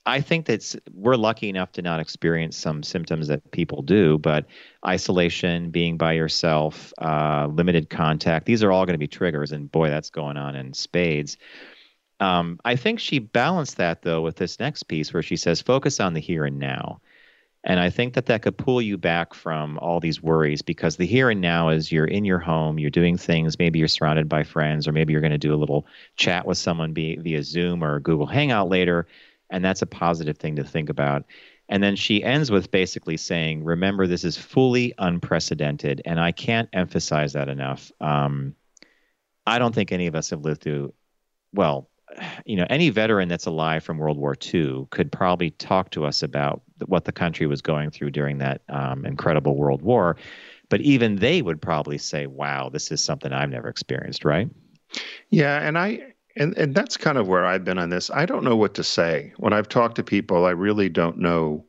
I think that we're lucky enough to not experience some symptoms that people do, but isolation, being by yourself, limited contact, these are all going to be triggers, and boy, that's going on in spades. I think she balanced that, though, with this next piece where she says, focus on the here and now. And I think that that could pull you back from all these worries because the here and now is you're in your home, you're doing things, maybe you're surrounded by friends, or maybe you're going to do a little chat with someone via Zoom or Google Hangout later. And that's a positive thing to think about. And then she ends with basically saying, remember, this is fully unprecedented. And I can't emphasize that enough. I don't think any of us have lived through, well, you know, any veteran that's alive from World War II could probably talk to us about what the country was going through during that incredible World War. But even they would probably say, wow, this is something I've never experienced, right? Yeah, and that's kind of where I've been on this. I don't know what to say. When I've talked to people, I really don't know.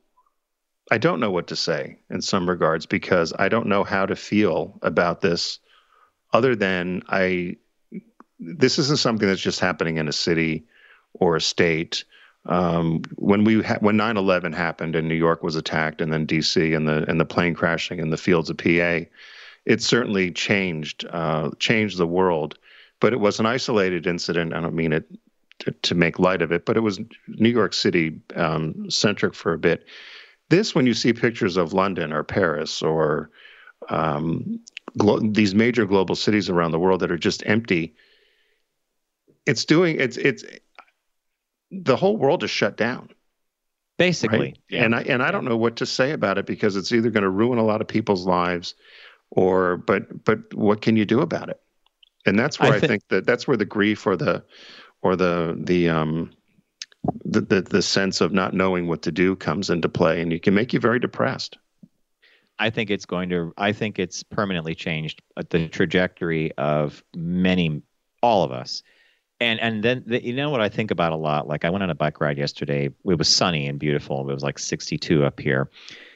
I don't know what to say in some regards because I don't know how to feel about this other than this isn't something that's just happening in a city or a state. When 9/11 happened and New York was attacked and then DC and the plane crashing in the fields of PA, it certainly changed the world. But it was an isolated incident. I don't mean it to make light of it, but it was New York City centric for a bit. This, when you see pictures of London or Paris or these major global cities around the world that are just empty, the whole world is shut down, basically. Right? Yeah. And I don't know what to say about it because it's either going to ruin a lot of people's lives, but what can you do about it? And that's where I think that that's where the grief or the sense of not knowing what to do comes into play, and it can make you very depressed. I think it's permanently changed the trajectory of all of us. And then, you know what I think about a lot? Like I went on a bike ride yesterday. It was sunny and beautiful. It was like 62 up here.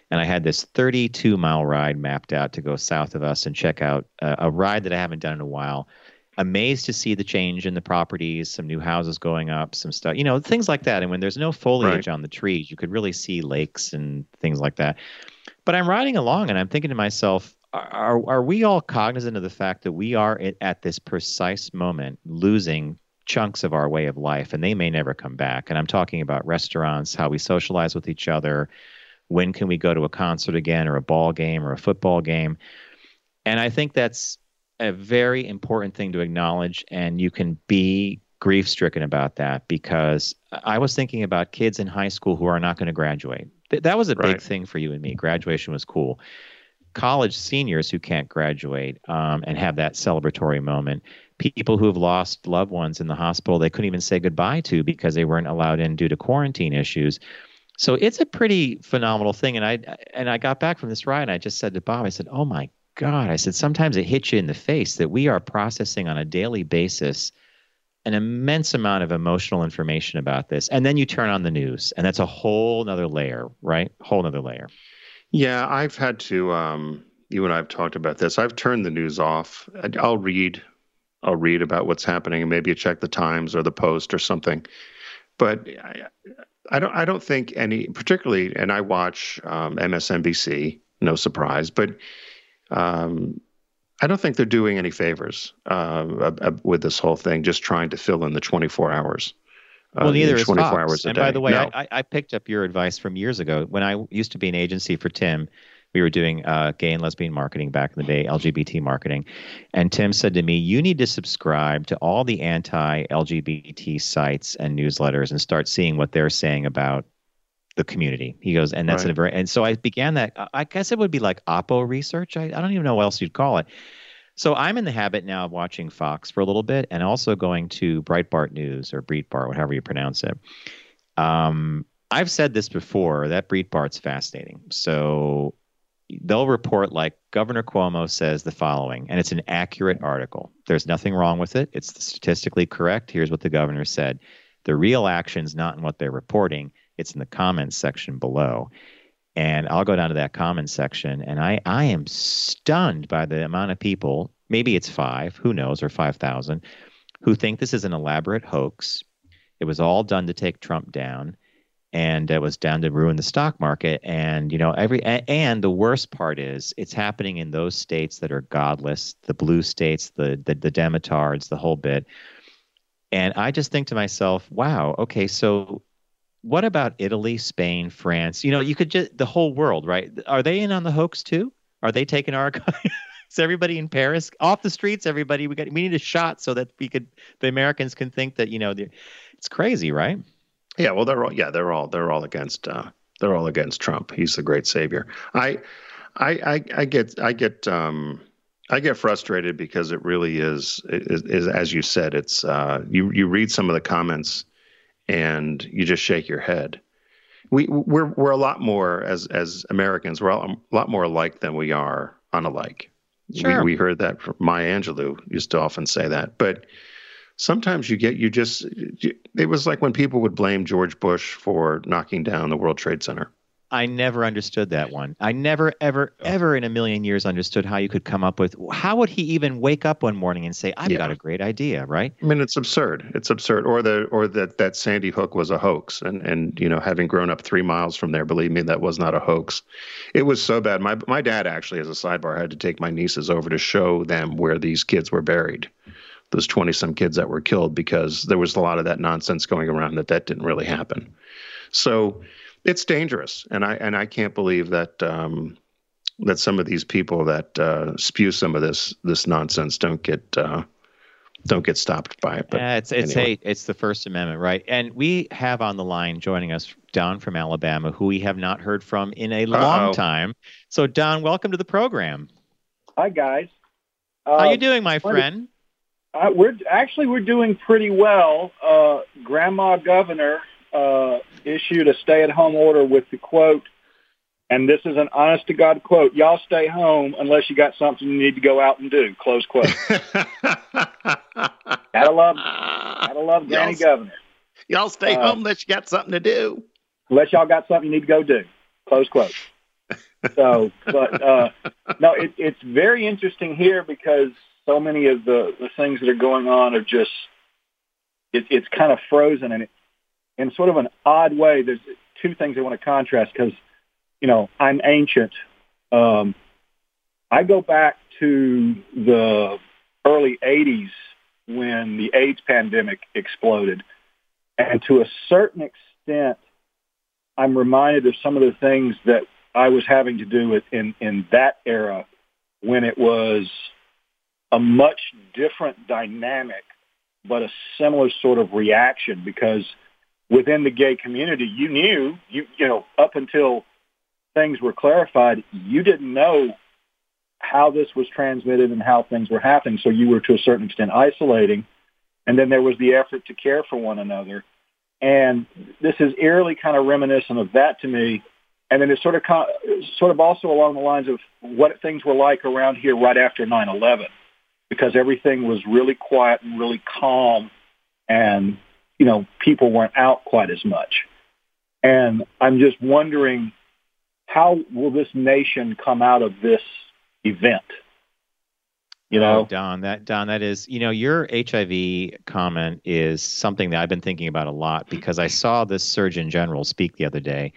And I had this 32-mile ride mapped out to go south of us and check out a ride that I haven't done in a while. Amazed to see the change in the properties, some new houses going up, some stuff, you know, things like that. And when there's no foliage on the trees, you could really see lakes and things like that. But I'm riding along and I'm thinking to myself, are we all cognizant of the fact that we are at this precise moment losing chunks of our way of life, and they may never come back? And I'm talking about restaurants, how we socialize with each other, when can we go to a concert again or a ball game or a football game? And I think that's a very important thing to acknowledge. And you can be grief-stricken about that because I was thinking about kids in high school who are not going to graduate. That was a big thing for you and me. Graduation was cool. College seniors who can't graduate and have that celebratory moment. People who have lost loved ones in the hospital they couldn't even say goodbye to because they weren't allowed in due to quarantine issues. So it's a pretty phenomenal thing. And I got back from this ride and I just said to Bob, I said, oh my God, I said, sometimes it hits you in the face that we are processing on a daily basis an immense amount of emotional information about this. And then you turn on the news and that's a whole nother layer, right? Whole nother layer. Yeah, I've had to, you and I have talked about this. I've turned the news off. I'll read about what's happening and maybe check the Times or the Post or something. But I don't think any, particularly, and I watch MSNBC, no surprise, but I don't think they're doing any favors with this whole thing, just trying to fill in the 24 hours. Well, neither is 24 Fox. Hours a and day. By the way, no. I picked up your advice from years ago. When I used to be an agency for Tim, we were doing gay and lesbian marketing back in the day, LGBT marketing. And Tim said to me, you need to subscribe to all the anti-LGBT sites and newsletters and start seeing what they're saying about the community. He goes, and that's and so I began that. I guess it would be like Oppo research. I don't even know what else you'd call it. So I'm in the habit now of watching Fox for a little bit and also going to Breitbart News or Breitbart, whatever you pronounce it. I've said this before, that Breitbart's fascinating. So they'll report like Governor Cuomo says the following, and it's an accurate article. There's nothing wrong with it. It's statistically correct. Here's what the governor said. The real action's not in what they're reporting. It's in the comments section below. And I'll go down to that comment section, and I am stunned by the amount of people, maybe it's 5, who knows, or 5,000, who think this is an elaborate hoax. It was all done to take Trump down, and it was done to ruin the stock market. And, you know, and the worst part is it's happening in those states that are godless, the blue states, the Demotards, the whole bit. And I just think to myself, wow, okay, so what about Italy, Spain, France? You know, you could just, the whole world, right? Are they in on the hoax too? Are they taking our, is everybody in Paris off the streets? Everybody, we need a shot so that the Americans can think that, you know, it's crazy, right? Yeah. Well, they're all against Trump. He's the great savior. I get frustrated because it really is as you said, it's you read some of the comments and you just shake your head. We're a lot more as Americans. We're a lot more alike than we are unalike. Sure. We heard that from Maya Angelou used to often say that, but sometimes it was like when people would blame George Bush for knocking down the World Trade Center. I never understood that one. I never, ever, ever in a million years understood how you could come up with, how would he even wake up one morning and say, I've got a great idea, right? I mean, it's absurd. It's absurd. Or that Sandy Hook was a hoax. And, you know, having grown up 3 miles from there, believe me, that was not a hoax. It was so bad. My dad actually, as a sidebar, had to take my nieces over to show them where these kids were buried. Those 20-some kids that were killed, because there was a lot of that nonsense going around that didn't really happen. So it's dangerous, and I can't believe that that some of these people that spew some of this nonsense don't get stopped by it. But anyway. It's the First Amendment, right? And we have on the line joining us Don from Alabama, who we have not heard from in a long time. So Don, welcome to the program. Hi guys, how you doing, my friend? We're doing pretty well. Grandma Governor issued a stay-at-home order with the quote, and this is an honest-to-God quote, y'all stay home unless you got something you need to go out and do, close quote. Gotta love Granny Governor. Y'all stay home unless you got something to do. Unless y'all got something you need to go do, close quote. So, but no, it's very interesting here because so many of the things that are going on are just, it's kind of frozen and in sort of an odd way. There's two things I want to contrast because, you know, I'm ancient. I go back to the early 80s when the AIDS pandemic exploded. And to a certain extent, I'm reminded of some of the things that I was having to do with in that era when it was a much different dynamic, but a similar sort of reaction because within the gay community, you knew, you know, up until things were clarified, you didn't know how this was transmitted and how things were happening. So you were to a certain extent isolating. And then there was the effort to care for one another. And this is eerily kind of reminiscent of that to me. And then it's sort of also along the lines of what things were like around here right after 9/11, because everything was really quiet and really calm and, you know, people weren't out quite as much. And I'm just wondering, how will this nation come out of this event? You know, Don, that is, you know, your HIV comment is something that I've been thinking about a lot because I saw this Surgeon General speak the other day.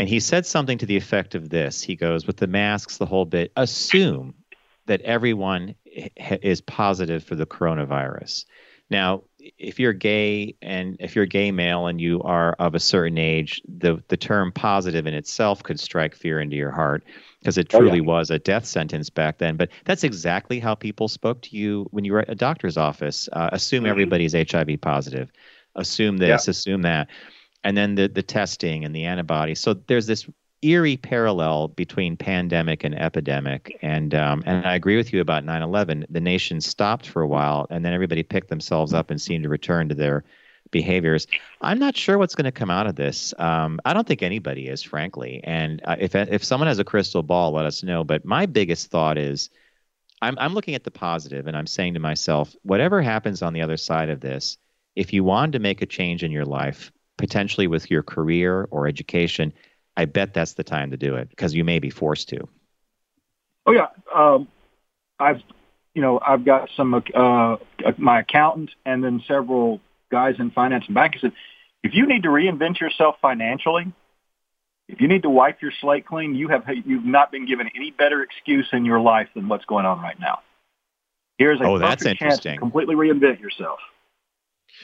And he said something to the effect of this. He goes, with the masks, the whole bit, assume that everyone is positive for the coronavirus. Now, if you're gay and if you're a gay male and you are of a certain age, the term positive in itself could strike fear into your heart because it truly was a death sentence back then. But that's exactly how people spoke to you when you were at a doctor's office. Assume everybody's HIV positive. Assume this, assume that. And then the testing and the antibodies. So there's this eerie parallel between pandemic and epidemic. And I agree with you about 9/11. The nation stopped for a while, and then everybody picked themselves up and seemed to return to their behaviors. I'm not sure what's going to come out of this. I don't think anybody is, frankly. And if someone has a crystal ball, let us know. But my biggest thought is I'm looking at the positive, and I'm saying to myself, whatever happens on the other side of this, if you want to make a change in your life, potentially with your career or education, I bet that's the time to do it, because you may be forced to. Oh yeah. I've got some, my accountant and then several guys in finance and banking said, if you need to reinvent yourself financially, if you need to wipe your slate clean, you've not been given any better excuse in your life than what's going on right now. Here's a perfect chance to completely reinvent yourself.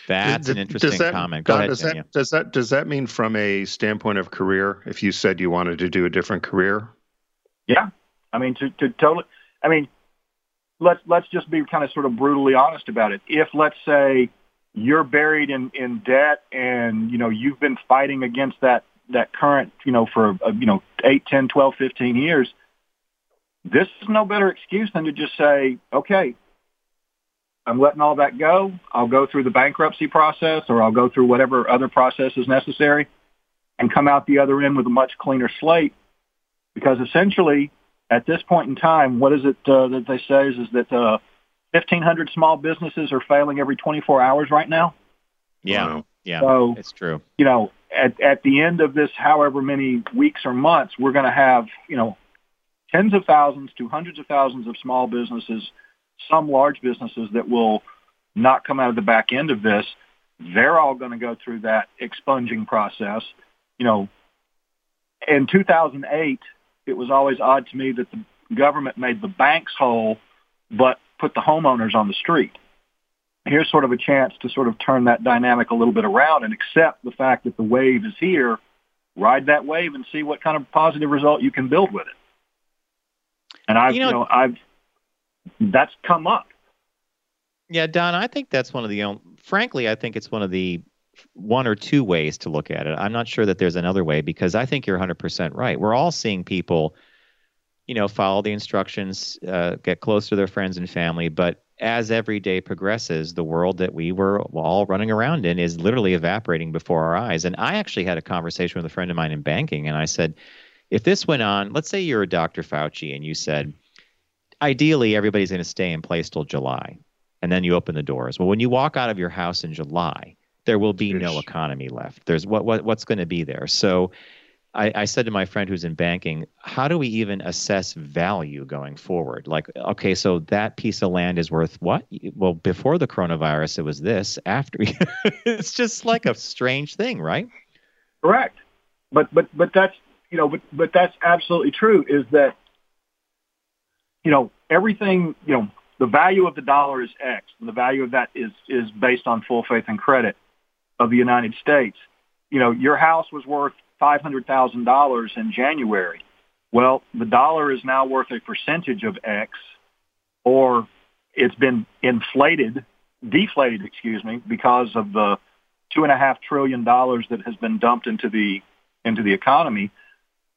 That's an interesting comment. Go ahead, Daniel. Does that mean from a standpoint of career, if you said you wanted to do a different career? Yeah. I mean, let's just be kind of sort of brutally honest about it. If, let's say, you're buried in debt and, you've been fighting against that current, for, 8, 10, 12, 15 years, this is no better excuse than to just say, okay, I'm letting all that go. I'll go through the bankruptcy process, or I'll go through whatever other process is necessary, and come out the other end with a much cleaner slate. Because essentially, at this point in time, what is it that they say is that 1,500 small businesses are failing every 24 hours right now? Yeah, yeah, so, it's true. At the end of this, however many weeks or months, we're going to have, tens of thousands to hundreds of thousands of small businesses, some large businesses that will not come out of the back end of this. They're all going to go through that expunging process. In 2008, it was always odd to me that the government made the banks whole, but put the homeowners on the street. Here's sort of a chance to sort of turn that dynamic a little bit around and accept the fact that the wave is here, ride that wave and see what kind of positive result you can build with it. And that's come up. Yeah, Don, I think that's one of the, frankly, I think it's one of the one or two ways to look at it. I'm not sure that there's another way, because I think you're 100% right. We're all seeing people, follow the instructions, get close to their friends and family. But as every day progresses, the world that we were all running around in is literally evaporating before our eyes. And I actually had a conversation with a friend of mine in banking, and I said, if this went on, let's say you're a Dr. Fauci and you said, ideally, everybody's going to stay in place till July, and then you open the doors. Well, when you walk out of your house in July, there will be no economy left. There's what's going to be there. So I said to my friend who's in banking, how do we even assess value going forward? Like, okay, so that piece of land is worth what? Well, before the coronavirus, it was this. After, it's just like a strange thing, right? Correct. But that's, but that's absolutely true, is that, everything, the value of the dollar is X, and the value of that is based on full faith and credit of the United States. Your house was worth $500,000 in January. Well, the dollar is now worth a percentage of X, or it's been deflated, because of the $2.5 trillion that has been dumped into the economy.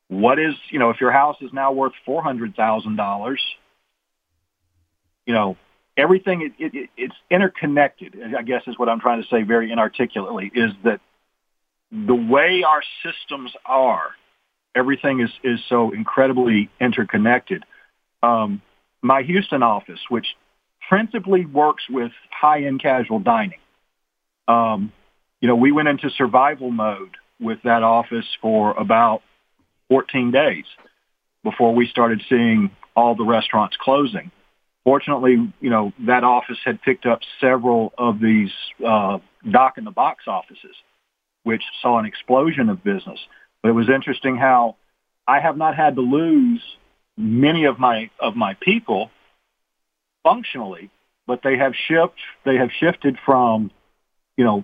What is, if your house is now worth $400,000, everything, it's interconnected, I guess is what I'm trying to say very inarticulately, is that the way our systems are, everything is so incredibly interconnected. My Houston office, which principally works with high-end casual dining, we went into survival mode with that office for about 14 days before we started seeing all the restaurants closing. Fortunately, that office had picked up several of these dock-in-the-box offices, which saw an explosion of business. But it was interesting how I have not had to lose many of my people functionally, but they have shifted from,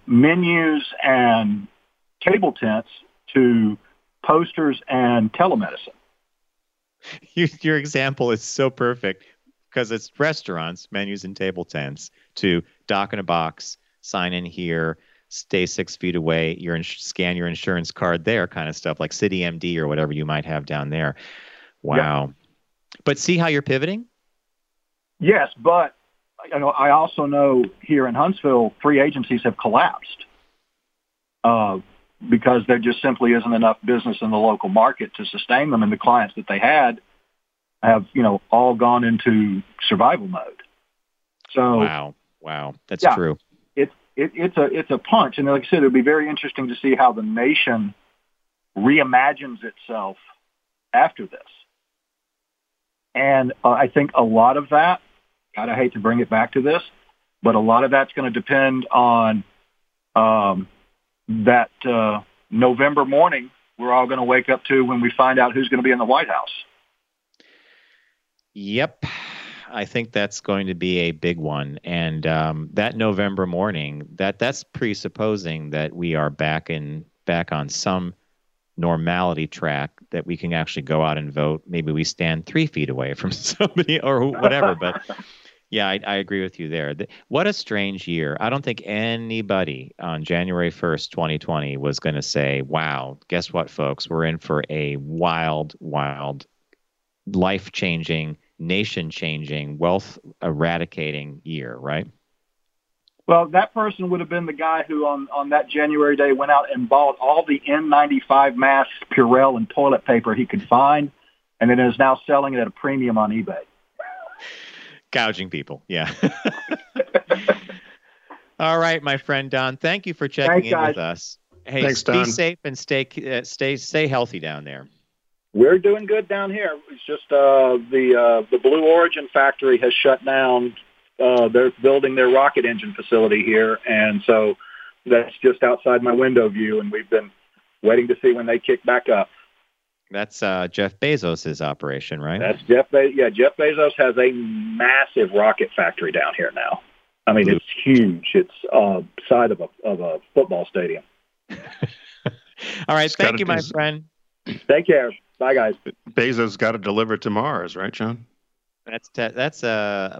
menus and table tents to posters and telemedicine. Your example is so perfect, because it's restaurants, menus, and table tents, to dock in a box, sign in here, stay 6 feet away, scan your insurance card there, kind of stuff, like CityMD or whatever you might have down there. Wow. Yep. But see how you're pivoting? Yes, but I also know here in Huntsville, free agencies have collapsed. because there just simply isn't enough business in the local market to sustain them. And the clients that they had have, you know, all gone into survival mode. So wow, that's true. It's a punch. And like I said, it'll be very interesting to see how the nation reimagines itself after this. And I think a lot of that, God, I hate to bring it back to this, but a lot of that's going to depend on that November morning we're all going to wake up to when we find out who's going to be in the White House. Yep. I think that's going to be a big one. And that November morning, that's presupposing that we are back on some normality track, that we can actually go out and vote. Maybe we stand 3 feet away from somebody or whatever. But yeah, I agree with you there. What a strange year. I don't think anybody on January 1st, 2020 was going to say, wow, guess what, folks? We're in for a wild, wild, life-changing, nation-changing, wealth-eradicating year, right? Well, that person would have been the guy who on that January day went out and bought all the N95 masks, Purell, and toilet paper he could find, and then is now selling it at a premium on eBay. Gouging people, yeah. All right, my friend Don, thank you for checking in with us. Hey, thanks, Don. Be safe and stay healthy down there. We're doing good down here. It's just the Blue Origin factory has shut down. They're building their rocket engine facility here, and so that's just outside my window view, and we've been waiting to see when they kick back up. That's Jeff Bezos' operation, right? That's Jeff Bezos. Yeah, Jeff Bezos has a massive rocket factory down here now. I mean, it's huge. It's side of a football stadium. All right, thank you, my friend. Take care. Bye, guys. Bezos got to deliver to Mars, right, John? That's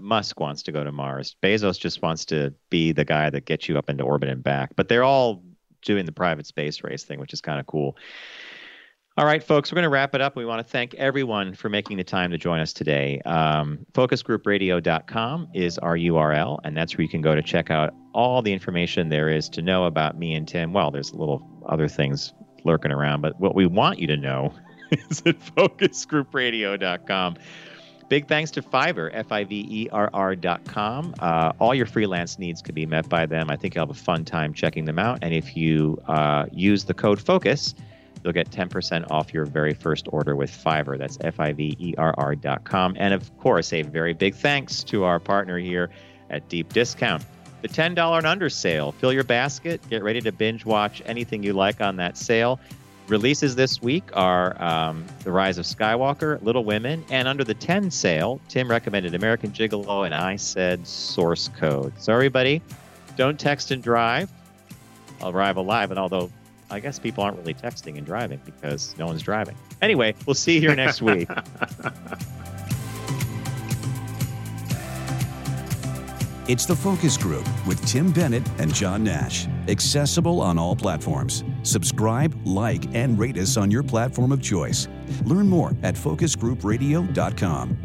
Musk wants to go to Mars. Bezos just wants to be the guy that gets you up into orbit and back. But they're all doing the private space race thing, which is kind of cool. All right, folks, we're going to wrap it up. We want to thank everyone for making the time to join us today. Focusgroupradio.com is our URL, and that's where you can go to check out all the information there is to know about me and Tim. Well, there's little other things lurking around, but what we want you to know is at focusgroupradio.com. Big thanks to Fiverr, Fiverr.com. All your freelance needs could be met by them. I think you'll have a fun time checking them out. And if you use the code FOCUS, you'll get 10% off your very first order with Fiverr. That's Fiverr.com. And of course, a very big thanks to our partner here at Deep Discount. The $10 and under sale. Fill your basket. Get ready to binge watch anything you like on that sale. Releases this week are The Rise of Skywalker, Little Women, and under the 10 sale, Tim recommended American Gigolo, and I said Source Code. So everybody, don't text and drive. I'll arrive alive, and although I guess people aren't really texting and driving because no one's driving. Anyway, we'll see you here next week. It's The Focus Group with Tim Bennett and John Nash. Accessible on all platforms. Subscribe, like, and rate us on your platform of choice. Learn more at focusgroupradio.com.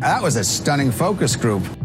That was a stunning focus group.